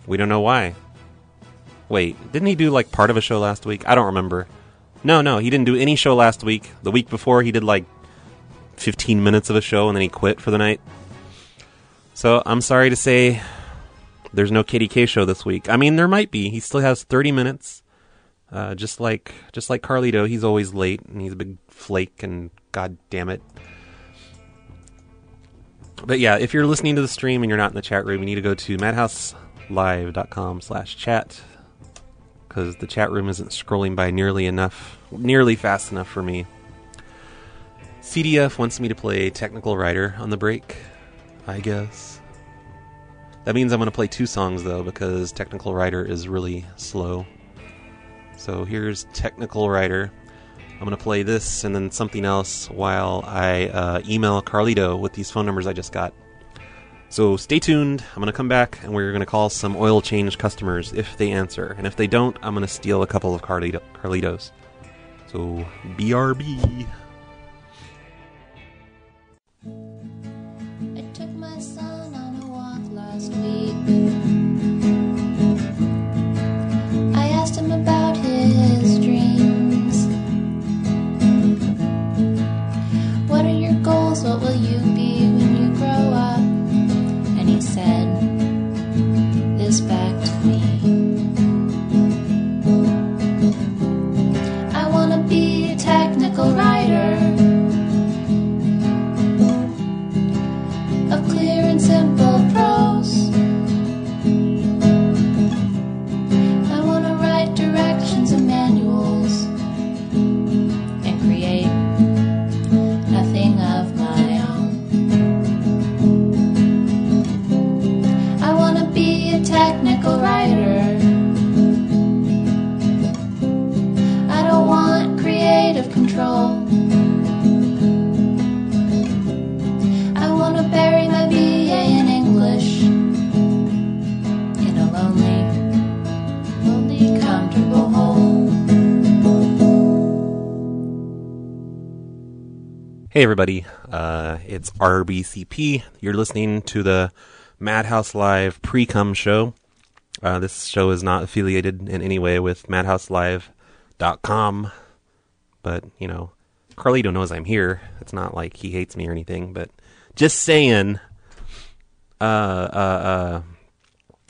We don't know why. Wait, didn't he do like part of a show last week? I don't remember. No, no, he didn't do any show last week. The week before, he did like fifteen minutes of a show, and then he quit for the night. So I'm sorry to say there's no K D K show this week. I mean, there might be. He still has thirty minutes. Uh, just like just like Carlito, he's always late, and he's a big flake, and god damn it. But yeah, if you're listening to the stream and you're not in the chat room, you need to go to madhouselive.com slash chat. Because the chat room isn't scrolling by nearly enough, nearly fast enough for me. C D F wants me to play Technical Writer on the break, I guess. That means I'm going to play two songs, though, because Technical Writer is really slow. So here's Technical Writer. I'm going to play this and then something else while I uh, email Carlito with these phone numbers I just got. So stay tuned. I'm going to come back, and we're going to call some oil change customers if they answer. And if they don't, I'm going to steal a couple of Carlito- Carlitos. So B R B. I took my son on a walk last week. I asked him about his dreams. What are your goals? What will you be when you grow up? Said this back to me. I want to be a technical writer of clear and simple prose. I want to write directions and manuals and create nothing of my technical writer. I don't want creative control. I want to bury my B A in English in a lonely, lonely, comfortable hole. Hey everybody, uh, it's R B C P. You're listening to the Madhouse Live pre-cum show. Uh, this show is not affiliated in any way with madhouse live dot com, but you know, Carlito knows I'm here. It's not like he hates me or anything, but just saying. Uh, uh, uh,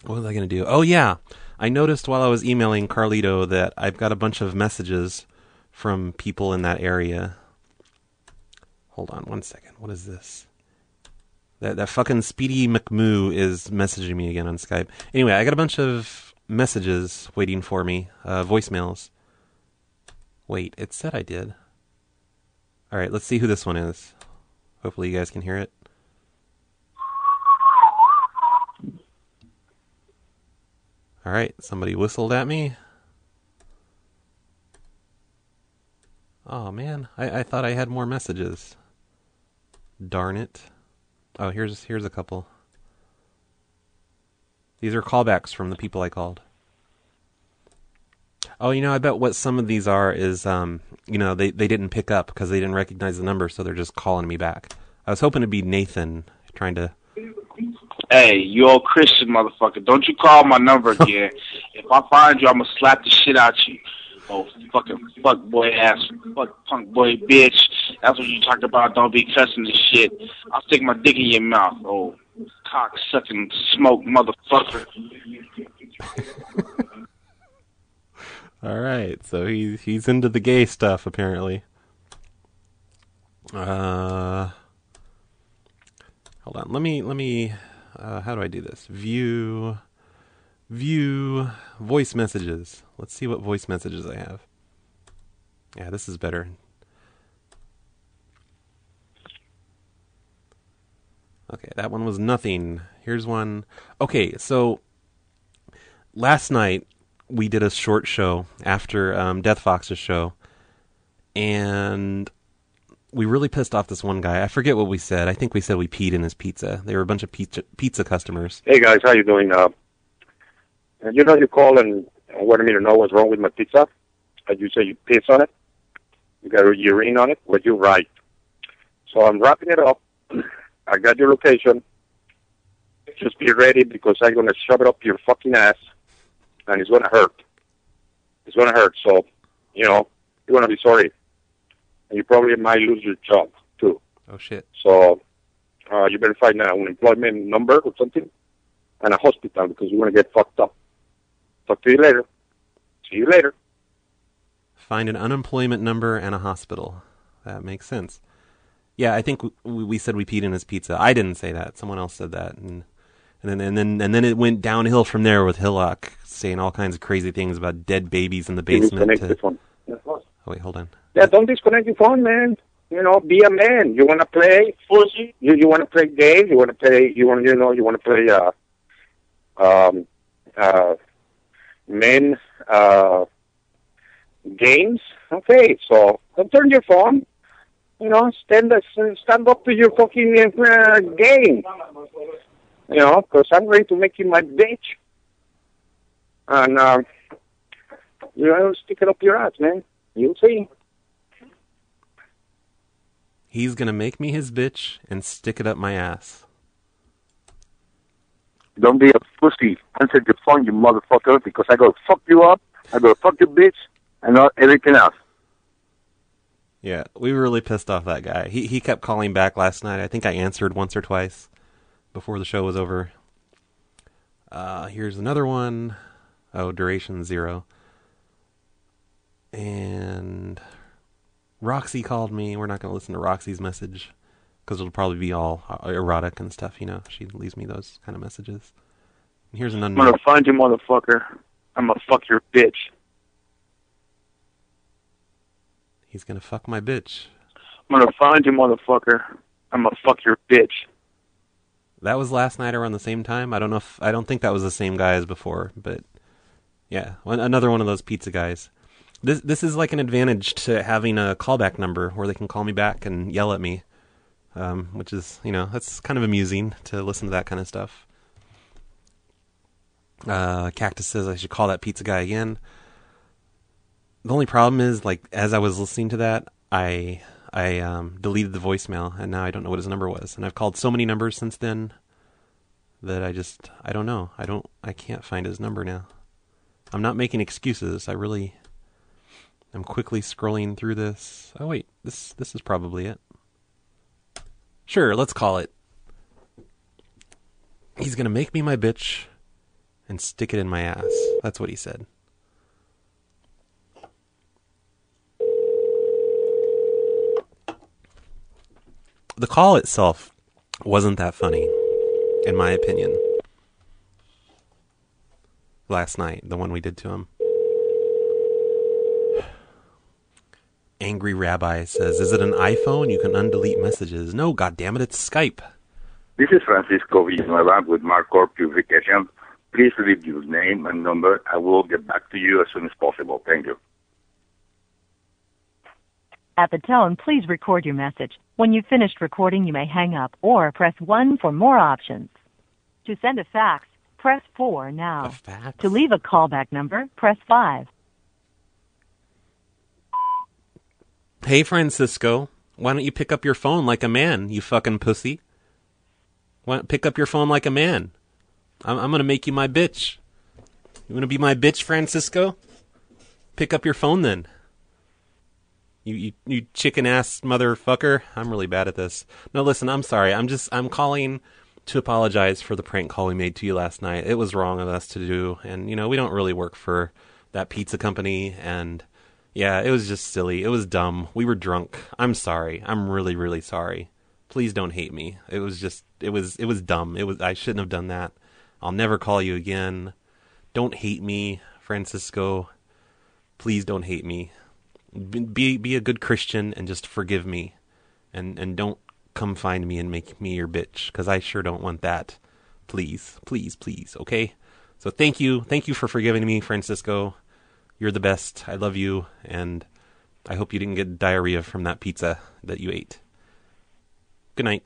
what was I going to do? Oh, yeah. I noticed while I was emailing Carlito that I've got a bunch of messages from people in that area. Hold on one second. What is this? That that fucking Speedy McMoo is messaging me again on Skype. Anyway, I got a bunch of messages waiting for me. Uh, voicemails. Wait, it said I did. All right, let's see who this one is. Hopefully you guys can hear it. All right, somebody whistled at me. Oh, man, I, I thought I had more messages. Darn it. Oh, here's here's a couple. These are callbacks from the people I called. Oh, you know, I bet what some of these are is, um, you know, they, they didn't pick up because they didn't recognize the number, so they're just calling me back. I was hoping to be Nathan, trying to... Hey, you old Christian motherfucker, don't you call my number again. If I find you, I'm going to slap the shit out you. Oh, fucking fuck boy ass, fuck punk boy bitch. That's what you talked about, don't be cussing this shit. I'll stick my dick in your mouth, old cock-sucking smoke motherfucker. All right, so he, he's into the gay stuff, apparently. Uh, hold on, let me, let me, uh, how do I do this? View, view, voice messages. Let's see what voice messages I have. Yeah, this is better. Okay, that one was nothing. Here's one. Okay, so last night, we did a short show after um, Death Fox's show, and we really pissed off this one guy. I forget what we said. I think we said we peed in his pizza. They were a bunch of pizza pizza customers. Hey, guys. How you doing? Uh, you know, you call and wanted me to know what's wrong with my pizza. And you say you piss on it. You got urine on it. Well, you're right. So I'm wrapping it up. I got your location. Just be ready because I'm going to shove it up your fucking ass. And it's going to hurt. It's going to hurt. So, you know, you're going to be sorry. And you probably might lose your job, too. Oh, shit. So, uh, you better find an unemployment number or something and a hospital because you're going to get fucked up. Talk to you later. See you later. Find an unemployment number and a hospital. That makes sense. Yeah, I think we, we said we peed in his pizza. I didn't say that. Someone else said that. And... And then and then and then it went downhill from there with Hillock saying all kinds of crazy things about dead babies in the basement. Disconnect this one. Oh wait, hold on. Yeah, don't disconnect your phone, man. You know, be a man. You wanna play pussy? You you wanna play games, you wanna play you wanna you know, you wanna play uh um uh men uh games? Okay, so don't turn your phone. You know, stand stand up to your fucking uh, game. You know, because I'm ready to make you my bitch. And, um, you know, stick it up your ass, man. You'll see. He's going to make me his bitch and stick it up my ass. Don't be a pussy. Answer your phone, you motherfucker, because I go fuck you up, I go fuck your bitch, and all, everything else. Yeah, we were really pissed off that guy. He, he kept calling back last night. I think I answered once or twice. Before the show was over. Uh, here's another one. Oh, duration zero. And Roxy called me. We're not going to listen to Roxy's message because it'll probably be all erotic and stuff, you know. She leaves me those kind of messages. And here's an unknown. I'm going to find you, motherfucker. I'm going to fuck your bitch. He's going to fuck my bitch. I'm going to find you, motherfucker. I'm going to fuck your bitch. That was last night around the same time. I don't know if I don't think that was the same guy as before, but yeah, one, another one of those pizza guys. This this is like an advantage to having a callback number where they can call me back and yell at me, um, which is, you know, that's kind of amusing to listen to that kind of stuff. Uh, Cactus says I should call that pizza guy again. The only problem is, like, as I was listening to that, I. I um, deleted the voicemail, and now I don't know what his number was. And I've called so many numbers since then that I just, I don't know. I don't, I can't find his number now. I'm not making excuses. I really, I'm quickly scrolling through this. Oh wait, this this is probably it. Sure, let's call it. He's gonna make me my bitch and stick it in my ass. That's what he said. The call itself wasn't that funny, in my opinion. Last night, the one we did to him. Angry Rabbi says, is it an iPhone? You can undelete messages. No, goddammit, it's Skype. This is Francisco Villanueva with Mark Corp Purification. Please leave your name and number. I will get back to you as soon as possible. Thank you. At the tone, please record your message. When you've finished recording, you may hang up or press one for more options. To send a fax, press four now. A fax? To leave a callback number, press five. Hey, Francisco. Why don't you pick up your phone like a man, you fucking pussy? Why don't pick up your phone like a man? I'm, I'm going to make you my bitch. You want to be my bitch, Francisco? Pick up your phone then. You, you you chicken-ass motherfucker. I'm really bad at this. No, listen, I'm sorry. I'm just, I'm calling to apologize for the prank call we made to you last night. It was wrong of us to do. And, you know, we don't really work for that pizza company. And, yeah, it was just silly. It was dumb. We were drunk. I'm sorry. I'm really, really sorry. Please don't hate me. It was just, it was, it was dumb. It was, I shouldn't have done that. I'll never call you again. Don't hate me, Francisco. Please don't hate me. Be be a good Christian and just forgive me, and and don't come find me and make me your bitch, because I sure don't want that. Please, please, please, okay? So thank you. Thank you for forgiving me, Francisco. You're the best. I love you, and I hope you didn't get diarrhea from that pizza that you ate. Good night.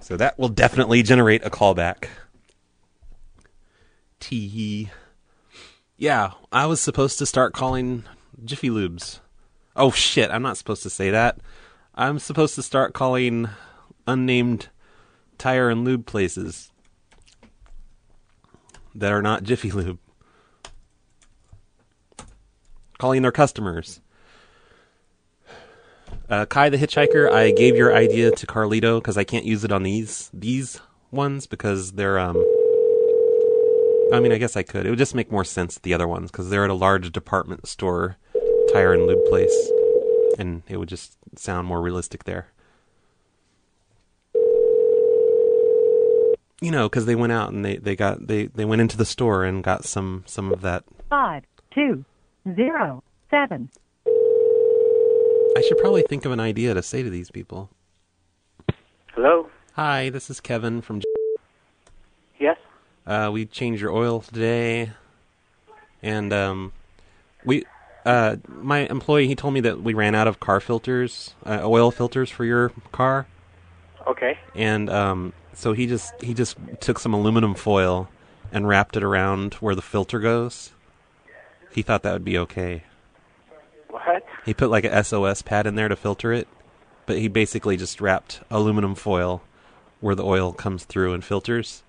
So that will definitely generate a callback. Tee. Yeah, I was supposed to start calling Jiffy Lubes. Oh shit, I'm not supposed to say that. I'm supposed to start calling unnamed tire and lube places that are not Jiffy Lube. Calling their customers. Uh, Kai the Hitchhiker, I gave your idea to Carlito because I can't use it on these these ones because they're... um. I mean, I guess I could. It would just make more sense the other ones, because they're at a large department store, tire and lube place, and it would just sound more realistic there. You know, because they went out and they, they got they, they went into the store and got some, some of that. Five, two, zero, seven. I should probably think of an idea to say to these people. Hello? Hi, this is Kevin from... Yes? Uh, we changed your oil today, and um, we uh, my employee, he told me that we ran out of car filters, uh, oil filters for your car. Okay. And um, so he just he just took some aluminum foil and wrapped it around where the filter goes. He thought that would be okay. What? He put like a S O S pad in there to filter it, but he basically just wrapped aluminum foil where the oil comes through and filters.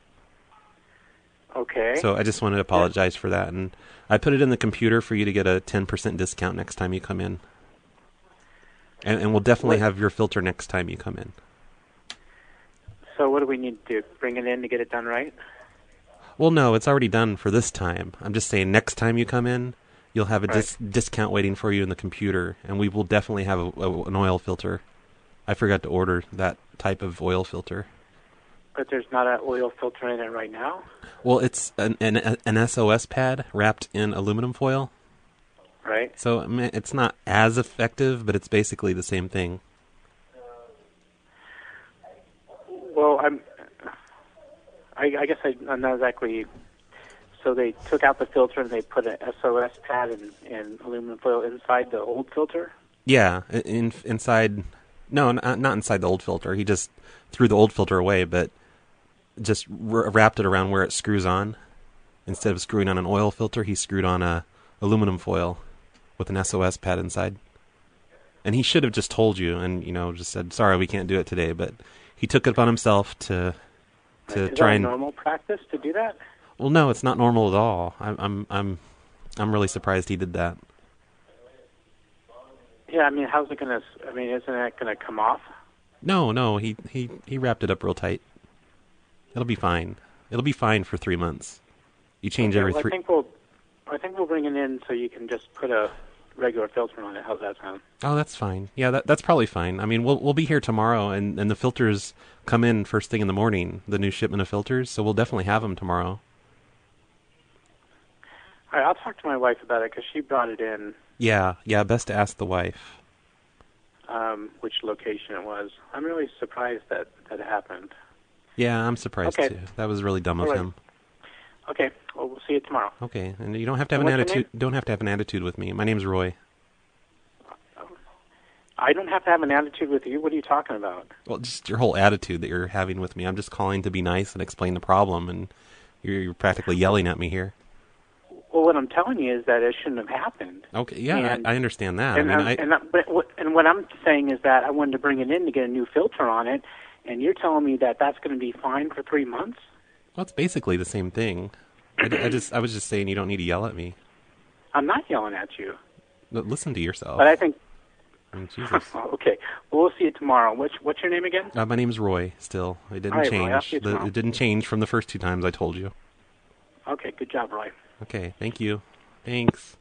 Okay. So I just wanted to apologize yeah. for that, and I put it in the computer for you to get a ten percent discount next time you come in. And, and we'll definitely have your filter next time you come in. So what do we need to do? Bring it in to get it done right? Well, no, it's already done for this time. I'm just saying next time you come in, you'll have a right. dis- discount waiting for you in the computer, and we will definitely have a, a, an oil filter. I forgot to order that type of oil filter. But there's not an oil filter in it right now? Well, it's an an, an S O S pad wrapped in aluminum foil. Right. So I mean, it's not as effective, but it's basically the same thing. Well, I'm, I, I guess I, I'm not exactly... So they took out the filter and they put an S O S pad and, and aluminum foil inside the old filter? Yeah, in, inside... No, not, not inside the old filter. He just threw the old filter away, but... just wrapped it around where it screws on. Instead of screwing on an oil filter, he screwed on a aluminum foil with an S O S pad inside. And he should have just told you and, you know, just said, sorry, we can't do it today. But he took it upon himself to to Is try that and... Is normal practice to do that? Well, no, it's not normal at all. I'm, I'm, I'm, I'm really surprised he did that. Yeah, I mean, how's it gonna? I mean, isn't that gonna come off? No, no. He he he wrapped it up real tight. It'll be fine. It'll be fine for three months. You change okay, every well, three. I think we'll. I think we'll bring it in so you can just put a regular filter on it. How's that sound? Oh, that's fine. Yeah, that that's probably fine. I mean, we'll we'll be here tomorrow, and, and the filters come in first thing in the morning. The new shipment of filters, so we'll definitely have them tomorrow. All right, I'll talk to my wife about it because she brought it in. Yeah, yeah, best to ask the wife. Um, which location it was. I'm really surprised that that happened. Yeah, I'm surprised okay. too. That was really dumb All of right. him. Okay, well, we'll see you tomorrow. Okay, and you don't have to have and an attitude. Don't have to have an attitude with me. My name's Roy. I don't have to have an attitude with you. What are you talking about? Well, just your whole attitude that you're having with me. I'm just calling to be nice and explain the problem, and you're, you're practically yelling at me here. Well, what I'm telling you is that it shouldn't have happened. Okay, yeah, and, I, I understand that. And, I mean, I, and, I, but what, and what I'm saying is that I wanted to bring it in to get a new filter on it, and you're telling me that that's going to be fine for three months? Well, it's basically the same thing. I, I just, I was just saying you don't need to yell at me. I'm not yelling at you. No, listen to yourself. But I think... I mean, Jesus. Okay. Well, we'll see you tomorrow. What's, what's your name again? Uh, my name's Roy, still. It didn't right, change. Roy, I'll see you tomorrow. It didn't change from the first two times I told you. Okay, good job, Roy. Okay, thank you. Thanks.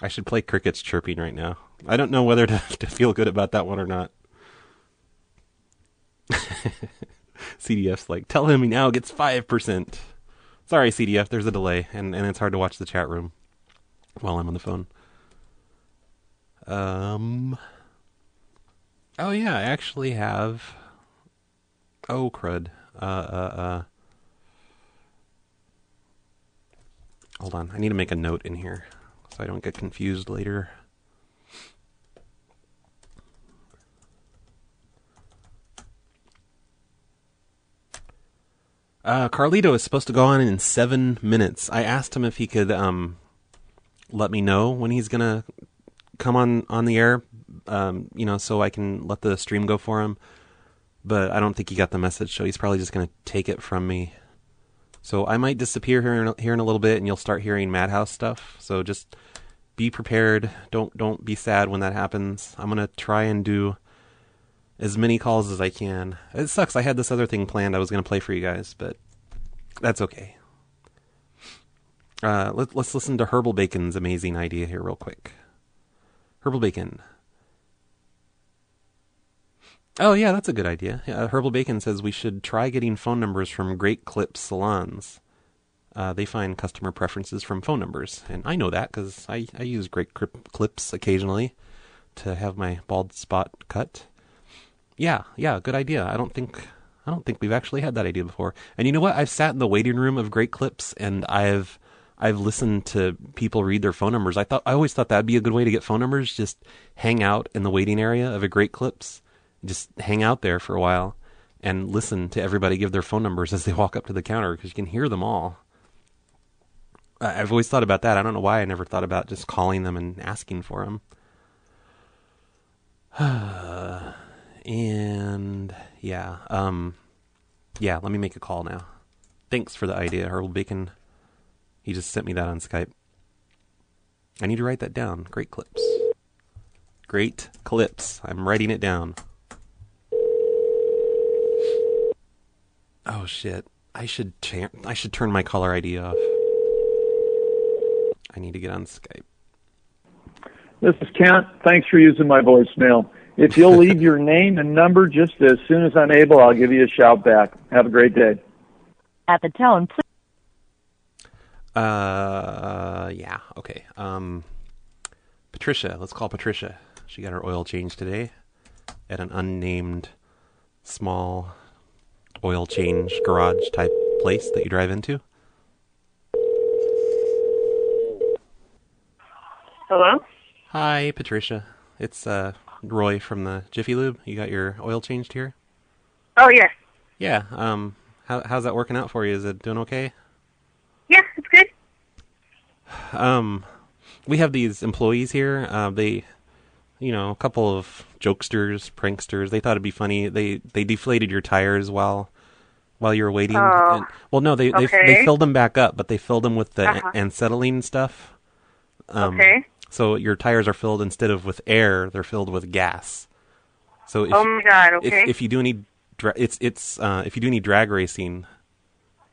I should play crickets chirping right now. I don't know whether to, to feel good about that one or not. C D F's like, tell him he now gets five percent. Sorry, C D F, there's a delay, and, and it's hard to watch the chat room while I'm on the phone. Um. Oh, yeah, I actually have... Oh, crud. Uh, uh, uh. Hold on, I need to make a note in here so I don't get confused later. Uh, Carlito is supposed to go on in seven minutes. I asked him if he could um, let me know when he's going to come on, on the air, um, you know, so I can let the stream go for him. But I don't think he got the message, so he's probably just going to take it from me. So I might disappear here in, here in a little bit, and you'll start hearing Madhouse stuff. So just be prepared. Don't don't be sad when that happens. I'm gonna try and do as many calls as I can. It sucks. I had this other thing planned I was gonna play for you guys, but that's okay. Uh, let, let's listen to Herbal Bacon's amazing idea here real quick. Herbal Bacon. Oh, yeah, that's a good idea. Uh, Herbal Bacon says we should try getting phone numbers from Great Clips salons. Uh, they find customer preferences from phone numbers. And I know that because I, I use Great Clips occasionally to have my bald spot cut. Yeah, yeah, good idea. I don't think I don't think we've actually had that idea before. And you know what? I've sat in the waiting room of Great Clips, and I've I've listened to people read their phone numbers. I thought I always thought that'd be a good way to get phone numbers. Just hang out in the waiting area of a Great Clips. Just hang out there for a while and listen to everybody give their phone numbers as they walk up to the counter because you can hear them all. I've always thought about that. I don't know why I never thought about just calling them and asking for them. And yeah, um, yeah, let me make a call now. Thanks for the idea, Herbal Bacon. He just sent me that on Skype. I need to write that down. Great Clips. Great Clips. I'm writing it down. Oh shit! I should cha- I should turn my caller I D off. I need to get on Skype. This is Kent. Thanks for using my voicemail. If you'll leave your name and number just as soon as I'm able, I'll give you a shout back. Have a great day. At the tone, please. Uh, yeah, okay. Um, Patricia, let's call Patricia. She got her oil changed today at an unnamed small oil change garage type place that you drive into. Hello? Hi, Patricia. It's uh, Roy from the Jiffy Lube. You got your oil changed here? Oh, yeah. Yeah. Um, how, how's that working out for you? Is it doing okay? Yeah, it's good. Um, we have these employees here. Uh, they... You know, a couple of jokesters, pranksters. They thought it'd be funny. They they deflated your tires while while you were waiting. Uh, and, well, no, they, okay. they they filled them back up, but they filled them with the uh-huh. a- acetylene stuff. Um, okay. So your tires are filled, instead of with air, they're filled with gas. So if, oh my God, okay. if, if you do any dra- it's it's uh, if you do any drag racing,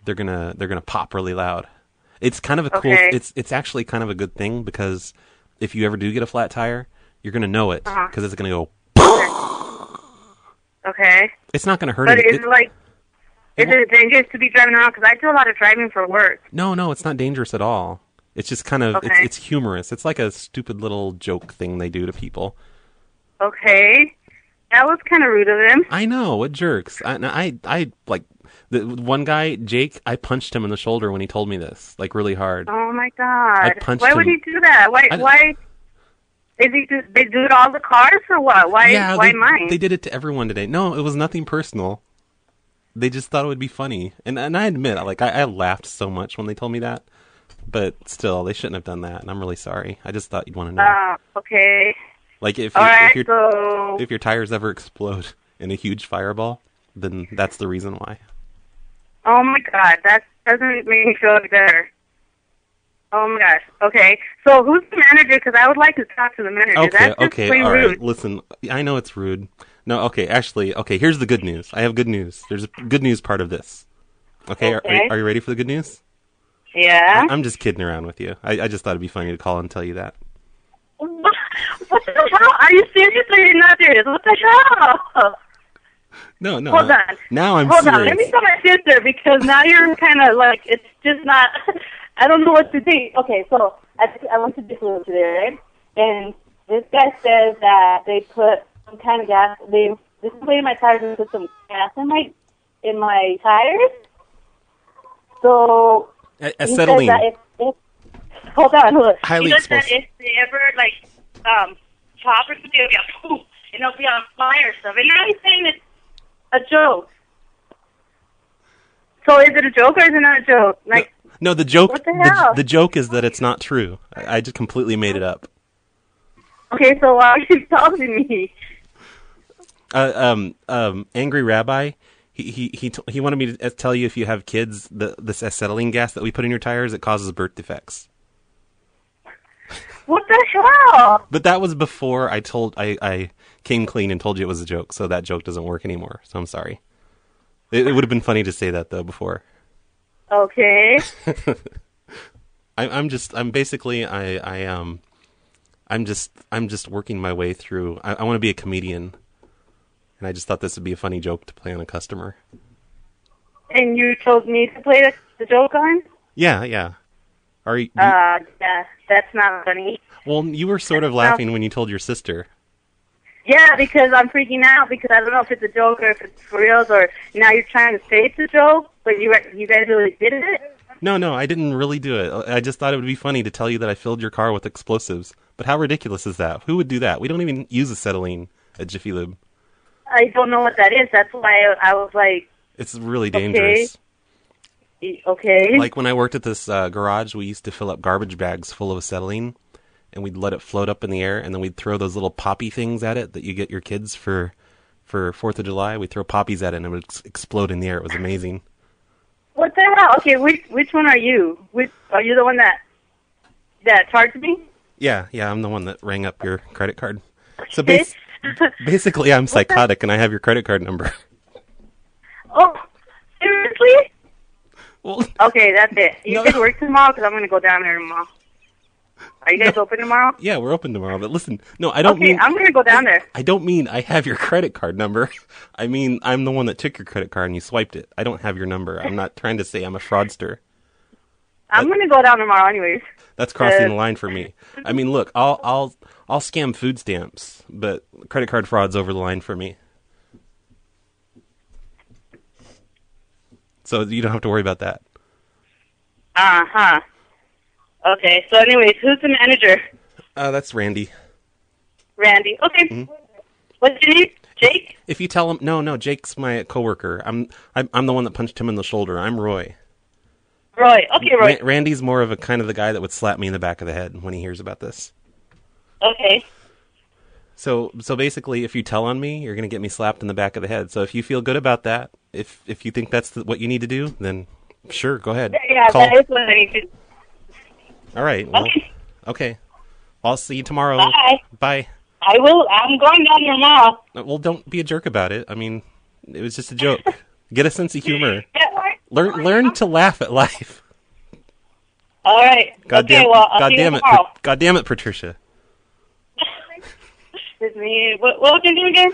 they're gonna they're gonna pop really loud. It's kind of a okay. cool. It's it's actually kind of a good thing, because if you ever do get a flat tire, you're gonna know it, because uh-huh. it's gonna go. Okay. okay. It's not gonna hurt. But it's it, like. Is it dangerous to be driving around? Because I do a lot of driving for work. No, no, it's not dangerous at all. It's just kind of, okay. it's, it's humorous. It's like a stupid little joke thing they do to people. Okay. That was kind of rude of them. I know, what jerks. I, I, I like, the one guy, Jake, I punched him in the shoulder when he told me this, like really hard. Oh, my God. I punched why him. Why would he do that? Why, I, why, is he just, they do it all the cars or what? Why, yeah, why they, mine? They did it to everyone today. No, it was nothing personal. They just thought it would be funny, and and I admit, like I, I laughed so much when they told me that, but still, they shouldn't have done that, and I'm really sorry. I just thought you'd want to know. Ah, uh, okay. Like if you, right, if, so... if your tires ever explode in a huge fireball, then that's the reason why. Oh my God, that doesn't make me feel better. Oh my gosh. Okay, so who's the manager? Because I would like to talk to the manager. Okay, that's just okay, plain all rude. Right. Listen, I know it's rude. No, okay, actually, okay, here's the good news. I have good news. There's a good news part of this. Okay, okay. Are, are you ready for the good news? Yeah. I, I'm just kidding around with you. I, I just thought it'd be funny to call and tell you that. What, what the hell? Are you serious or you're not serious? What the hell? No, no. Hold on. Now I'm Hold serious. Hold on. Let me tell my sister, because now you're kind of like, it's just not, I don't know what to think. Okay, so I, I went to Jiffy Lube today, right? And this guy says that they put some kind of gas. They displayed my tires and put some gas in my in my tires. So a- acetylene. If, if, hold on, hold on. Highly he explosive. That if they ever like um, chop or something, it'll be a poof, and it'll be on fire or stuff. And now he's saying it's a joke. So is it a joke or is it not a joke? Like no, no the joke. What the hell? The, the joke is that it's not true. I, I just completely made it up. Okay, so why are you talking to me? Uh, um, um, angry Rabbi, he he he, t- he wanted me to tell you if you have kids, the this acetylene gas that we put in your tires, it causes birth defects. What the hell? But that was before I told I, I came clean and told you it was a joke, so that joke doesn't work anymore. So I'm sorry. It, it would have been funny to say that though before. Okay. I, I'm just I'm basically I I um. I'm just I'm just working my way through. I, I want to be a comedian, and I just thought this would be a funny joke to play on a customer. And you told me to play the, the joke on? Yeah, yeah. Are you? you uh, yeah, that's not funny. Well, you were sort of laughing no. when you told your sister. Yeah, because I'm freaking out because I don't know if it's a joke or if it's for reals or now you're trying to say it's a joke, but you you guys really did it. No, no, I didn't really do it. I just thought it would be funny to tell you that I filled your car with explosives. But how ridiculous is that? Who would do that? We don't even use acetylene at Jiffy Lube. I don't know what that is. That's why I was like... It's really dangerous. Okay. okay. Like when I worked at this uh, garage, we used to fill up garbage bags full of acetylene. And we'd let it float up in the air. And then we'd throw those little poppy things at it that you get your kids for, for fourth of July. We'd throw poppies at it and it would ex- explode in the air. It was amazing. What the hell? Okay, which which one are you? Which are you the one that that charged me? Yeah, yeah, I'm the one that rang up your credit card. So bas- basically, I'm psychotic and I have your credit card number. Oh, seriously? Well, okay, that's it. You no. guys work tomorrow because I'm going to go down there tomorrow. Are you guys no. open tomorrow? Yeah, we're open tomorrow. But listen, no, I don't okay, mean. Okay, I'm going to go down I, there. I don't mean I have your credit card number. I mean, I'm the one that took your credit card and you swiped it. I don't have your number. I'm not trying to say I'm a fraudster. I'm going to go down tomorrow anyways. That's crossing uh, the line for me. I mean, look, I'll I'll I'll scam food stamps, but credit card fraud's over the line for me. So you don't have to worry about that. Uh-huh. Okay, so anyways, who's the manager? Uh, that's Randy. Randy, okay. Mm-hmm. What's your name? Jake? If you tell him, no, no, Jake's my coworker. I'm, I'm, I'm the one that punched him in the shoulder. I'm Roy. Roy, okay, Roy. Ra- Randy's more of a kind of the guy that would slap me in the back of the head when he hears about this. Okay. So, so basically, if you tell on me, you're going to get me slapped in the back of the head. So if you feel good about that, if if you think that's the, what you need to do, then sure, go ahead. Yeah, Call. That is what I need to do. All right. Well, okay. Okay. I'll see you tomorrow. Bye. Bye. I will. I'm going down there now. Well, don't be a jerk about it. I mean, it was just a joke. Get a sense of humor. Learn learn to laugh at life. All right. God okay, damn, well, I'll God see damn you it. Tomorrow. God damn it, Patricia. It's me. What, what was your name again?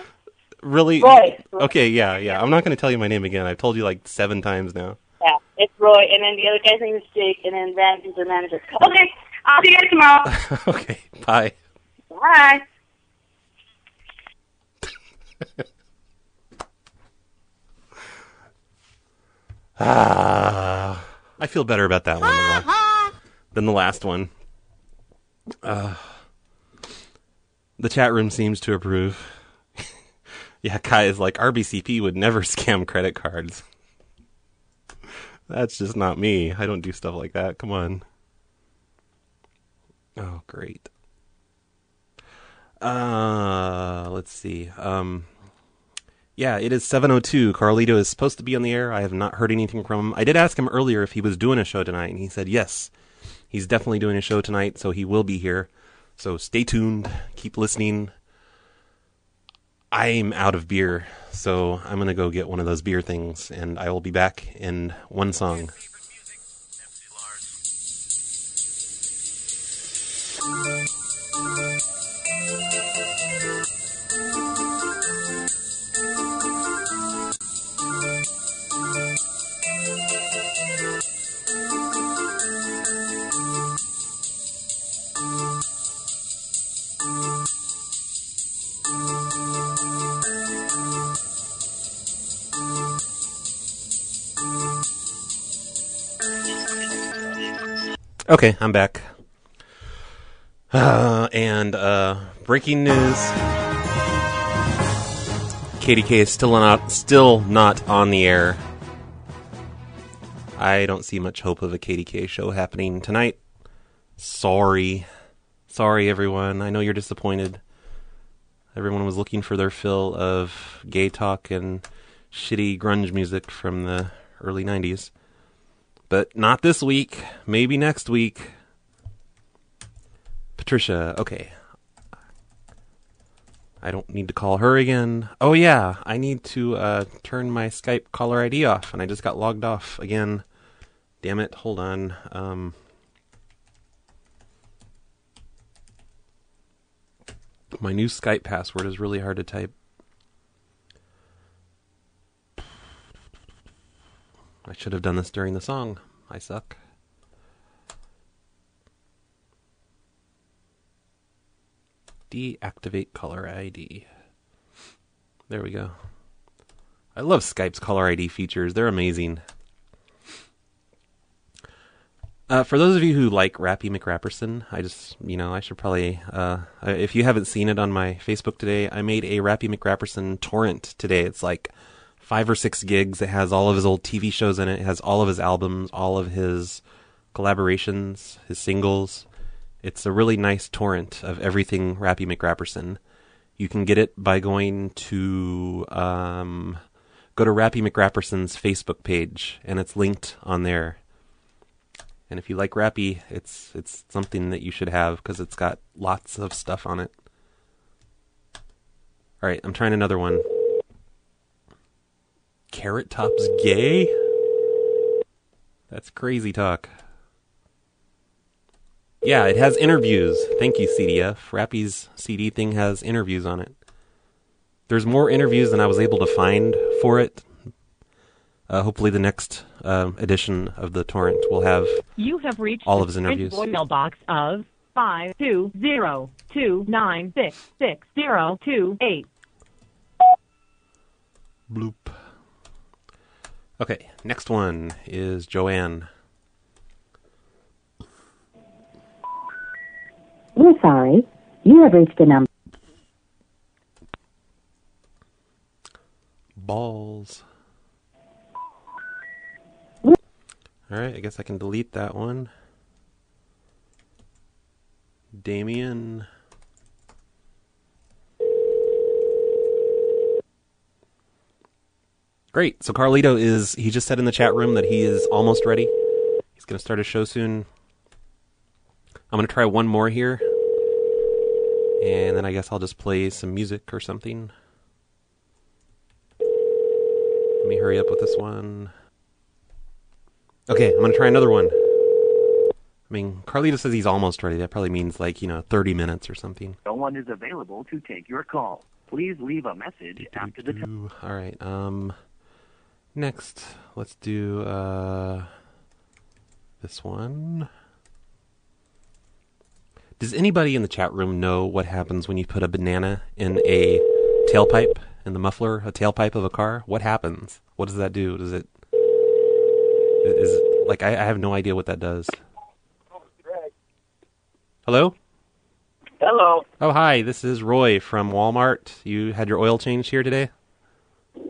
Really? Roy. Okay, yeah, yeah. I'm not going to tell you my name again. I've told you like seven times now. Yeah, it's Roy, and then the other guy's name is Jake, and then Van is the manager. Okay, I'll see you guys tomorrow. Okay, bye. Bye. Ah, I feel better about that one than the last one. Uh, the chat room seems to approve. Yeah, Kai is like, R B C P would never scam credit cards. That's just not me. I don't do stuff like that. Come on. Oh, great. Uh, let's see. Um, yeah, it is seven oh two. Carlito is supposed to be on the air. I have not heard anything from him. I did ask him earlier if he was doing a show tonight, and he said yes. He's definitely doing a show tonight, so he will be here. So stay tuned. Keep listening. I'm out of beer, so I'm going to go get one of those beer things, and I will be back in one song. Okay, I'm back. Uh, and uh, breaking news: K D K is still not still not on the air. I don't see much hope of a K D K show happening tonight. Sorry, sorry everyone. I know you're disappointed. Everyone was looking for their fill of gay talk and shitty grunge music from the early nineties. But not this week. Maybe next week. Patricia, okay. I don't need to call her again. Oh, yeah. I need to uh, turn my Skype caller I D off. And I just got logged off again. Damn it. Hold on. Um, my new Skype password is really hard to type. I should have done this during the song. I suck. Deactivate caller I D. There we go. I love Skype's caller I D features. They're amazing. Uh, for those of you who like Rappy McRapperson, I just, you know, I should probably, uh, if you haven't seen it on my Facebook today, I made a Rappy McRapperson torrent today. It's like five or six gigs. It has all of his old T V shows in it. It has all of his albums, all of his collaborations, his singles. It's a really nice torrent of everything Rappy McRapperson. You can get it by going to, um, go to Rappy McRapperson's Facebook page, and it's linked on there. And if you like Rappy, it's, it's something that you should have, because it's got lots of stuff on it. All right, I'm trying another one. Carrot Top's gay? That's crazy talk. Yeah, it has interviews. Thank you, C D F. Rappy's C D thing has interviews on it. There's more interviews than I was able to find for it. Uh, hopefully the next uh, edition of the torrent will have, you have reached all of his interviews. Email box of five two zero two nine six six zero two eight. Bloop. Okay, next one is Joanne. We're sorry. You have reached a number. Balls. All right, I guess I can delete that one. Damien. Great. So Carlito is, he just said in the chat room that he is almost ready. He's going to start a show soon. I'm going to try one more here. And then I guess I'll just play some music or something. Let me hurry up with this one. Okay, I'm going to try another one. I mean, Carlito says he's almost ready. That probably means like, you know, thirty minutes or something. No one is available to take your call. Please leave a message do, do, after do. the tone. All right. Um, next, let's do uh, this one. Does anybody in the chat room know what happens when you put a banana in a tailpipe, in the muffler, a tailpipe of a car? What happens? What does that do? Does it... Is it like, I, I have no idea what that does. Hello? Hello. Oh, hi. This is Roy from Walmart. You had your oil change here today?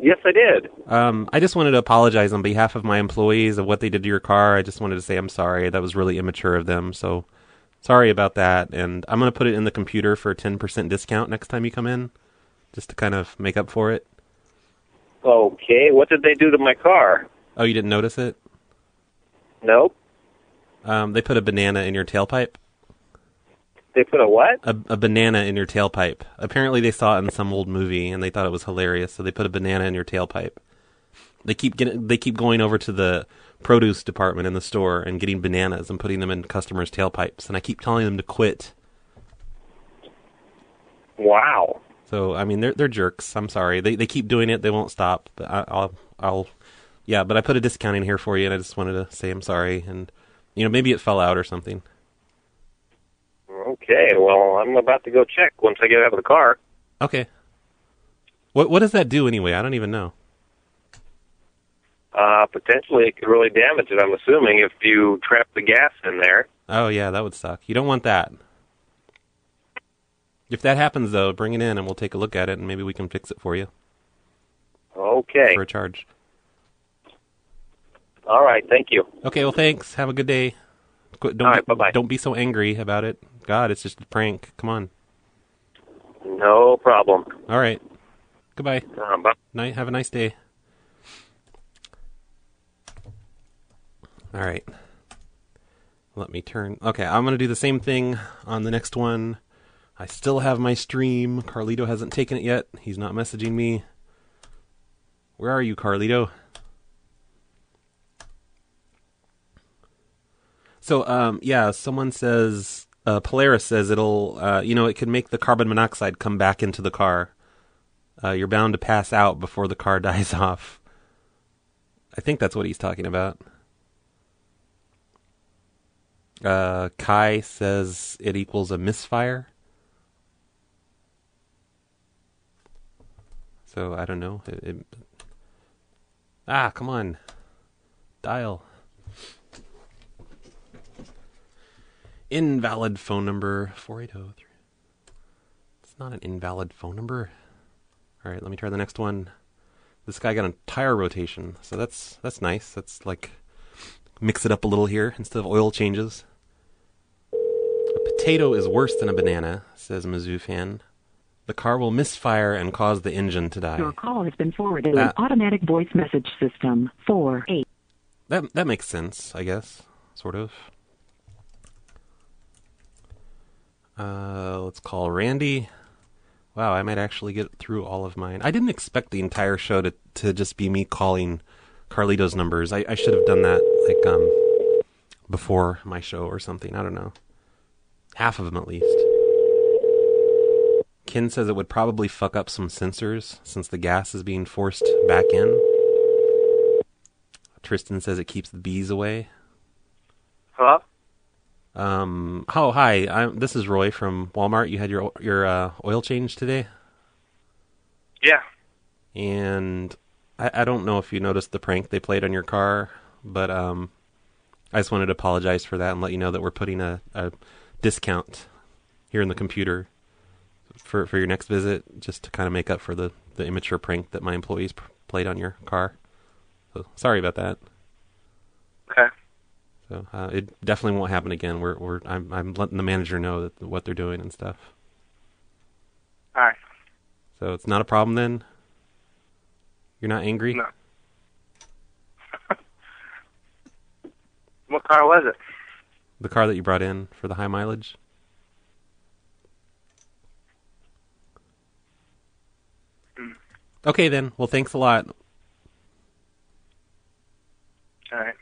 Yes, I did. Um, I just wanted to apologize on behalf of my employees of what they did to your car. I just wanted to say I'm sorry. That was really immature of them, so sorry about that. And I'm going to put it in the computer for a ten percent discount next time you come in, just to kind of make up for it. Okay. What did they do to my car? Oh, you didn't notice it? Nope. Um, they put a banana in your tailpipe. They put a what? A, a banana in your tailpipe. Apparently they saw it in some old movie and they thought it was hilarious, so they put a banana in your tailpipe. They keep getting, they keep going over to the produce department in the store and getting bananas and putting them in customers' tailpipes, and I keep telling them to quit. Wow. So, I mean, they're they're jerks. I'm sorry. They they keep doing it. They won't stop. But I, I'll I'll yeah, but I put a discount in here for you, and I just wanted to say I'm sorry, and you know, maybe it fell out or something. Okay, well, I'm about to go check once I get out of the car. Okay. What what does that do anyway? I don't even know. Uh, potentially it could really damage it, I'm assuming, if you trap the gas in there. Oh, yeah, that would suck. You don't want that. If that happens, though, bring it in and we'll take a look at it and maybe we can fix it for you. Okay. For a charge. All right, thank you. Okay, well, thanks. Have a good day. Don't, All right, bye-bye. Don't be so angry about it. God, it's just a prank. Come on. No problem. All right. Goodbye. Um, bye. Night. Have a nice day. All right. Let me turn. Okay, I'm going to do the same thing on the next one. I still have my stream. Carlito hasn't taken it yet. He's not messaging me. Where are you, Carlito? So, um, yeah, someone says, uh, Polaris says it'll, uh, you know, it can make the carbon monoxide come back into the car. Uh, you're bound to pass out before the car dies off. I think that's what he's talking about. Uh, Kai says it equals a misfire. So, I don't know. It, it... Ah, come on. Dial. Invalid phone number four eight zero three. It's not an invalid phone number. All right, let me try the next one. This guy got a tire rotation, so that's that's nice. That's like mix it up a little here instead of oil changes. A potato is worse than a banana, says Mizzou fan. The car will misfire and cause the engine to die. Your call has been forwarded to an automatic voice message system. four eight. That that makes sense, I guess, sort of. Uh, let's call Randy. Wow, I might actually get through all of mine. I didn't expect the entire show to, to just be me calling Carlito's numbers. I, I should have done that like um before my show or something. I don't know. Half of them at least. Ken says it would probably fuck up some sensors since the gas is being forced back in. Tristan says it keeps the bees away. Huh? Um, oh, hi, I'm, this is Roy from Walmart. You had your your uh, oil change today? Yeah. And I, I don't know if you noticed the prank they played on your car, but um, I just wanted to apologize for that and let you know that we're putting a, a discount here in the computer for, for your next visit, just to kind of make up for the, the immature prank that my employees pr- played on your car. So, sorry about that. Okay. So uh, it definitely won't happen again. We're we're I'm I'm letting the manager know that, what they're doing and stuff. All right. So it's not a problem then. You're not angry? No. What car was it? The car that you brought in for the high mileage. Okay, then. Well, thanks a lot. All right.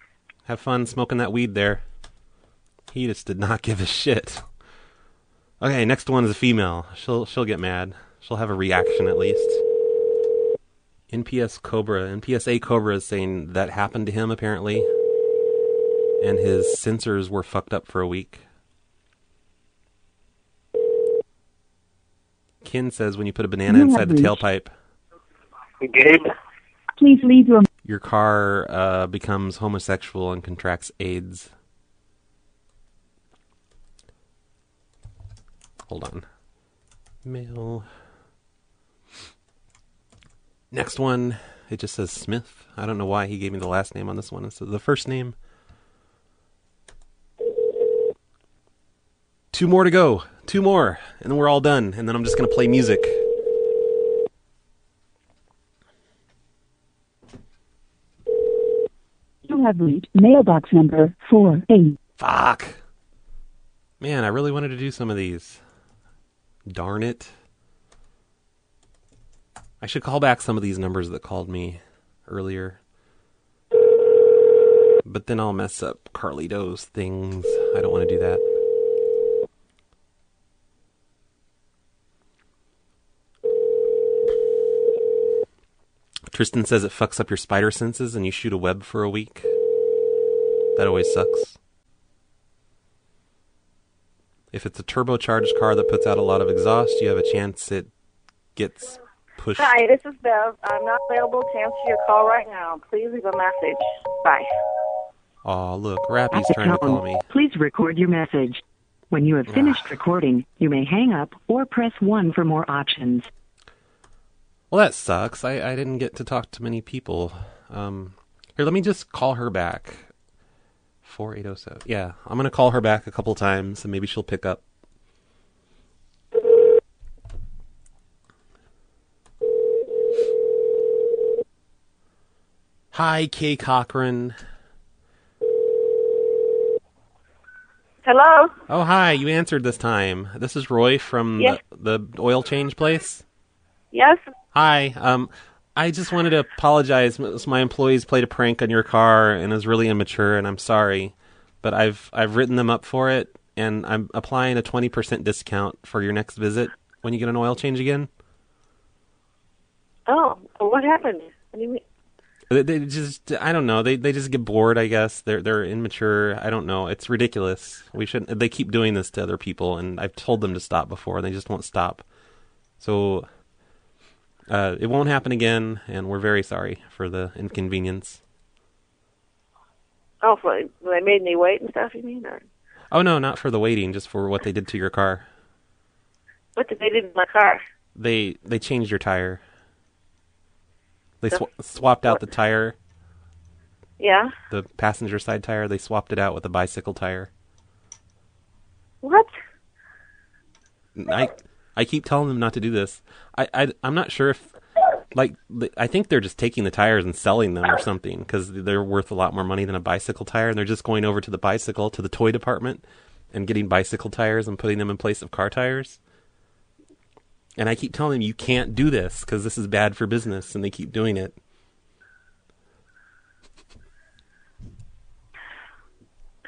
Have fun smoking that weed there. He just did not give a shit. Okay, next one is a female. She'll she'll get mad. She'll have a reaction at least. N P S Cobra. N P S A Cobra is saying that happened to him, apparently. And his sensors were fucked up for a week. Ken says when you put a banana inside the tailpipe. Gabe? Please leave your... Your car uh, becomes homosexual and contracts AIDS. Hold on. Mail. Next one. It just says Smith. I don't know why he gave me the last name on this one. It's the first name. Two more to go. Two more. And then we're all done. And then I'm just going to play music. You have reached mailbox number four eight. Fuck. Man, I really wanted to do some of these. Darn it. I should call back some of these numbers that called me earlier. But then I'll mess up Carlito's things. I don't want to do that. Tristan says it fucks up your spider senses and you shoot a web for a week. That always sucks. If it's a turbocharged car that puts out a lot of exhaust, you have a chance it gets... Push. Hi, this is Bev. I'm not available to answer your call right now. Please leave a message. Bye. Aw, look, Rappy's trying to call me. Please record your message. When you have finished ah. recording, you may hang up or press one for more options. Well, that sucks. I, I didn't get to talk to many people. Um, here, let me just call her back. four eight oh seven. Yeah, I'm going to call her back a couple times, and maybe she'll pick up. Hi, Kay Cochran. Hello. Oh, hi. You answered this time. This is Roy from yes. the, the oil change place. Yes. Hi. Um, I just wanted to apologize. My employees played a prank on your car and it was really immature, and I'm sorry. But I've I've written them up for it, and I'm applying a twenty percent discount for your next visit when you get an oil change again. Oh, what happened? What do you mean? They just, I don't know. They they just get bored, I guess. They're they're immature. I don't know. It's ridiculous. We shouldn't. They keep doing this to other people, and I've told them to stop before, and they just won't stop. So uh, it won't happen again, and we're very sorry for the inconvenience. Oh, for they made me wait and stuff, you mean? Or? Oh, no, not for the waiting, just for what they did to your car. What did they do to my car? They they changed your tire. They sw- swapped out the tire. Yeah. The passenger side tire. They swapped it out with a bicycle tire. What? I I keep telling them not to do this. I, I, I'm not sure if... like I think they're just taking the tires and selling them or something, because they're worth a lot more money than a bicycle tire, and they're just going over to the bicycle, to the toy department, and getting bicycle tires and putting them in place of car tires. And I keep telling them, you can't do this because this is bad for business, and they keep doing it.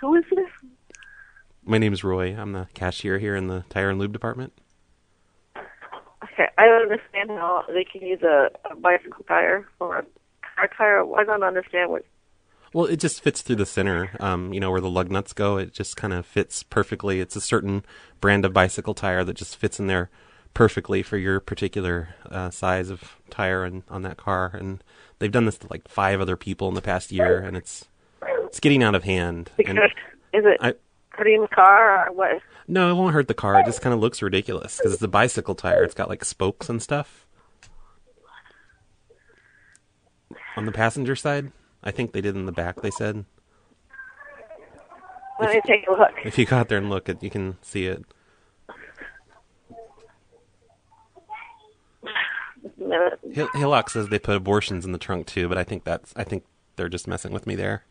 Who is this? My name is Roy. I'm the cashier here in the tire and lube department. Okay, I don't understand how they can use a, a bicycle tire or a car tire. I don't understand what... Well, it just fits through the center, um, you know, where the lug nuts go. It just kind of fits perfectly. It's a certain brand of bicycle tire that just fits in there perfectly for your particular uh, size of tire and, on that car. And they've done this to like five other people in the past year, and it's it's getting out of hand. And is it I, hurting the car or what? No, it won't hurt the car. It just kind of looks ridiculous because it's a bicycle tire. It's got like spokes and stuff. On the passenger side, I think they did in the back, they said. Let me take a look. If you go out there and look, it, you can see it. Hillock says they put abortions in the trunk too, but I think that's I think they're just messing with me there.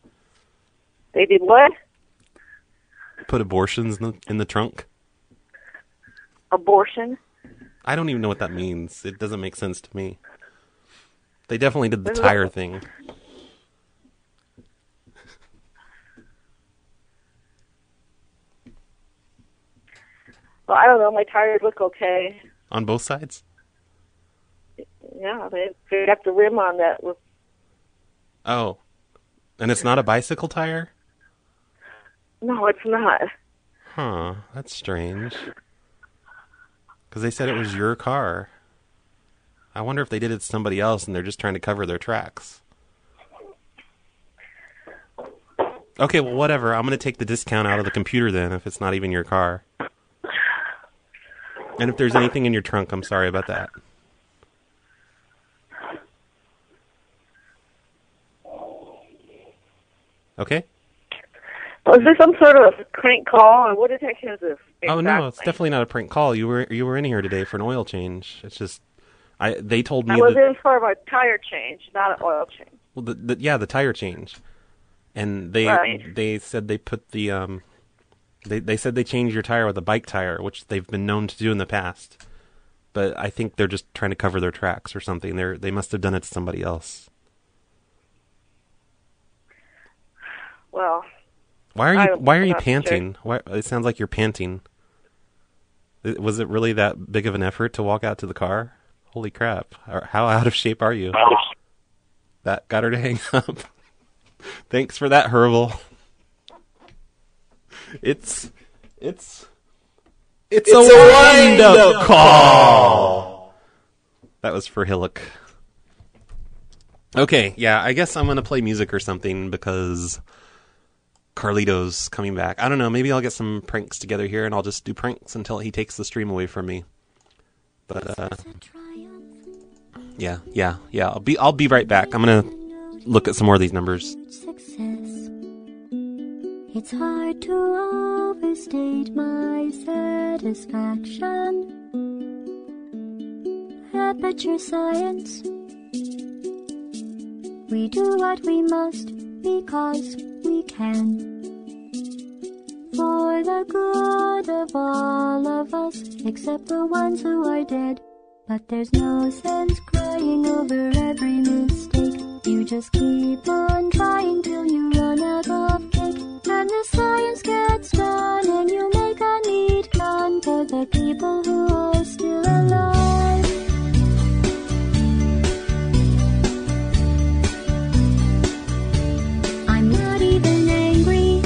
They did what? Put abortions in the, in the trunk. Abortion? I don't even know what that means. It doesn't make sense to me. They definitely did the tire thing. Well, I don't know. My tires look okay. On both sides? Yeah, they they got the rim on that. With... Oh. And it's not a bicycle tire? No, it's not. Huh. That's strange. Because they said it was your car. I wonder if they did it to somebody else and they're just trying to cover their tracks. Okay, well, whatever. I'm going to take the discount out of the computer then if it's not even your car. And if there's anything in your trunk, I'm sorry about that. Okay? Well, is this some sort of a prank call, or what the heck is this? Exactly? Oh, no, it's definitely not a prank call. You were you were in here today for an oil change. It's just, I they told me I was that, in for a tire change, not an oil change. Well, the, the, yeah, the tire change. And they right. they said they put the... um. They they said they changed your tire with a bike tire, which they've been known to do in the past. But I think they're just trying to cover their tracks or something. They they must have done it to somebody else. Well, why are you why are you panting? Sure. Why, it sounds like you're panting. Was it really that big of an effort to walk out to the car? Holy crap! How out of shape are you? That got her to hang up. Thanks for that, Herbal. It's, it's, it's, it's a, a wind-up wind call. call. That was for Hillock. Okay, yeah, I guess I'm going to play music or something because Carlito's coming back. I don't know, maybe I'll get some pranks together here and I'll just do pranks until he takes the stream away from me. But, uh, yeah, yeah, yeah, I'll be, I'll be right back. I'm going to look at some more of these numbers. Success. It's hard to overstate my satisfaction. Aperture Science. We do what we must because we can. For the good of all of us, except the ones who are dead. But there's no sense crying over every mistake. You just keep on trying till you run out of cake. And the science gets done, and you make a neat gun for the people who are still alive. I'm not even angry.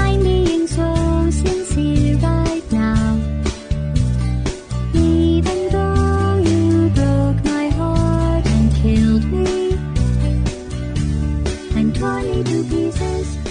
I'm being so sincere right now. Even though you broke my heart and killed me, torn into pieces.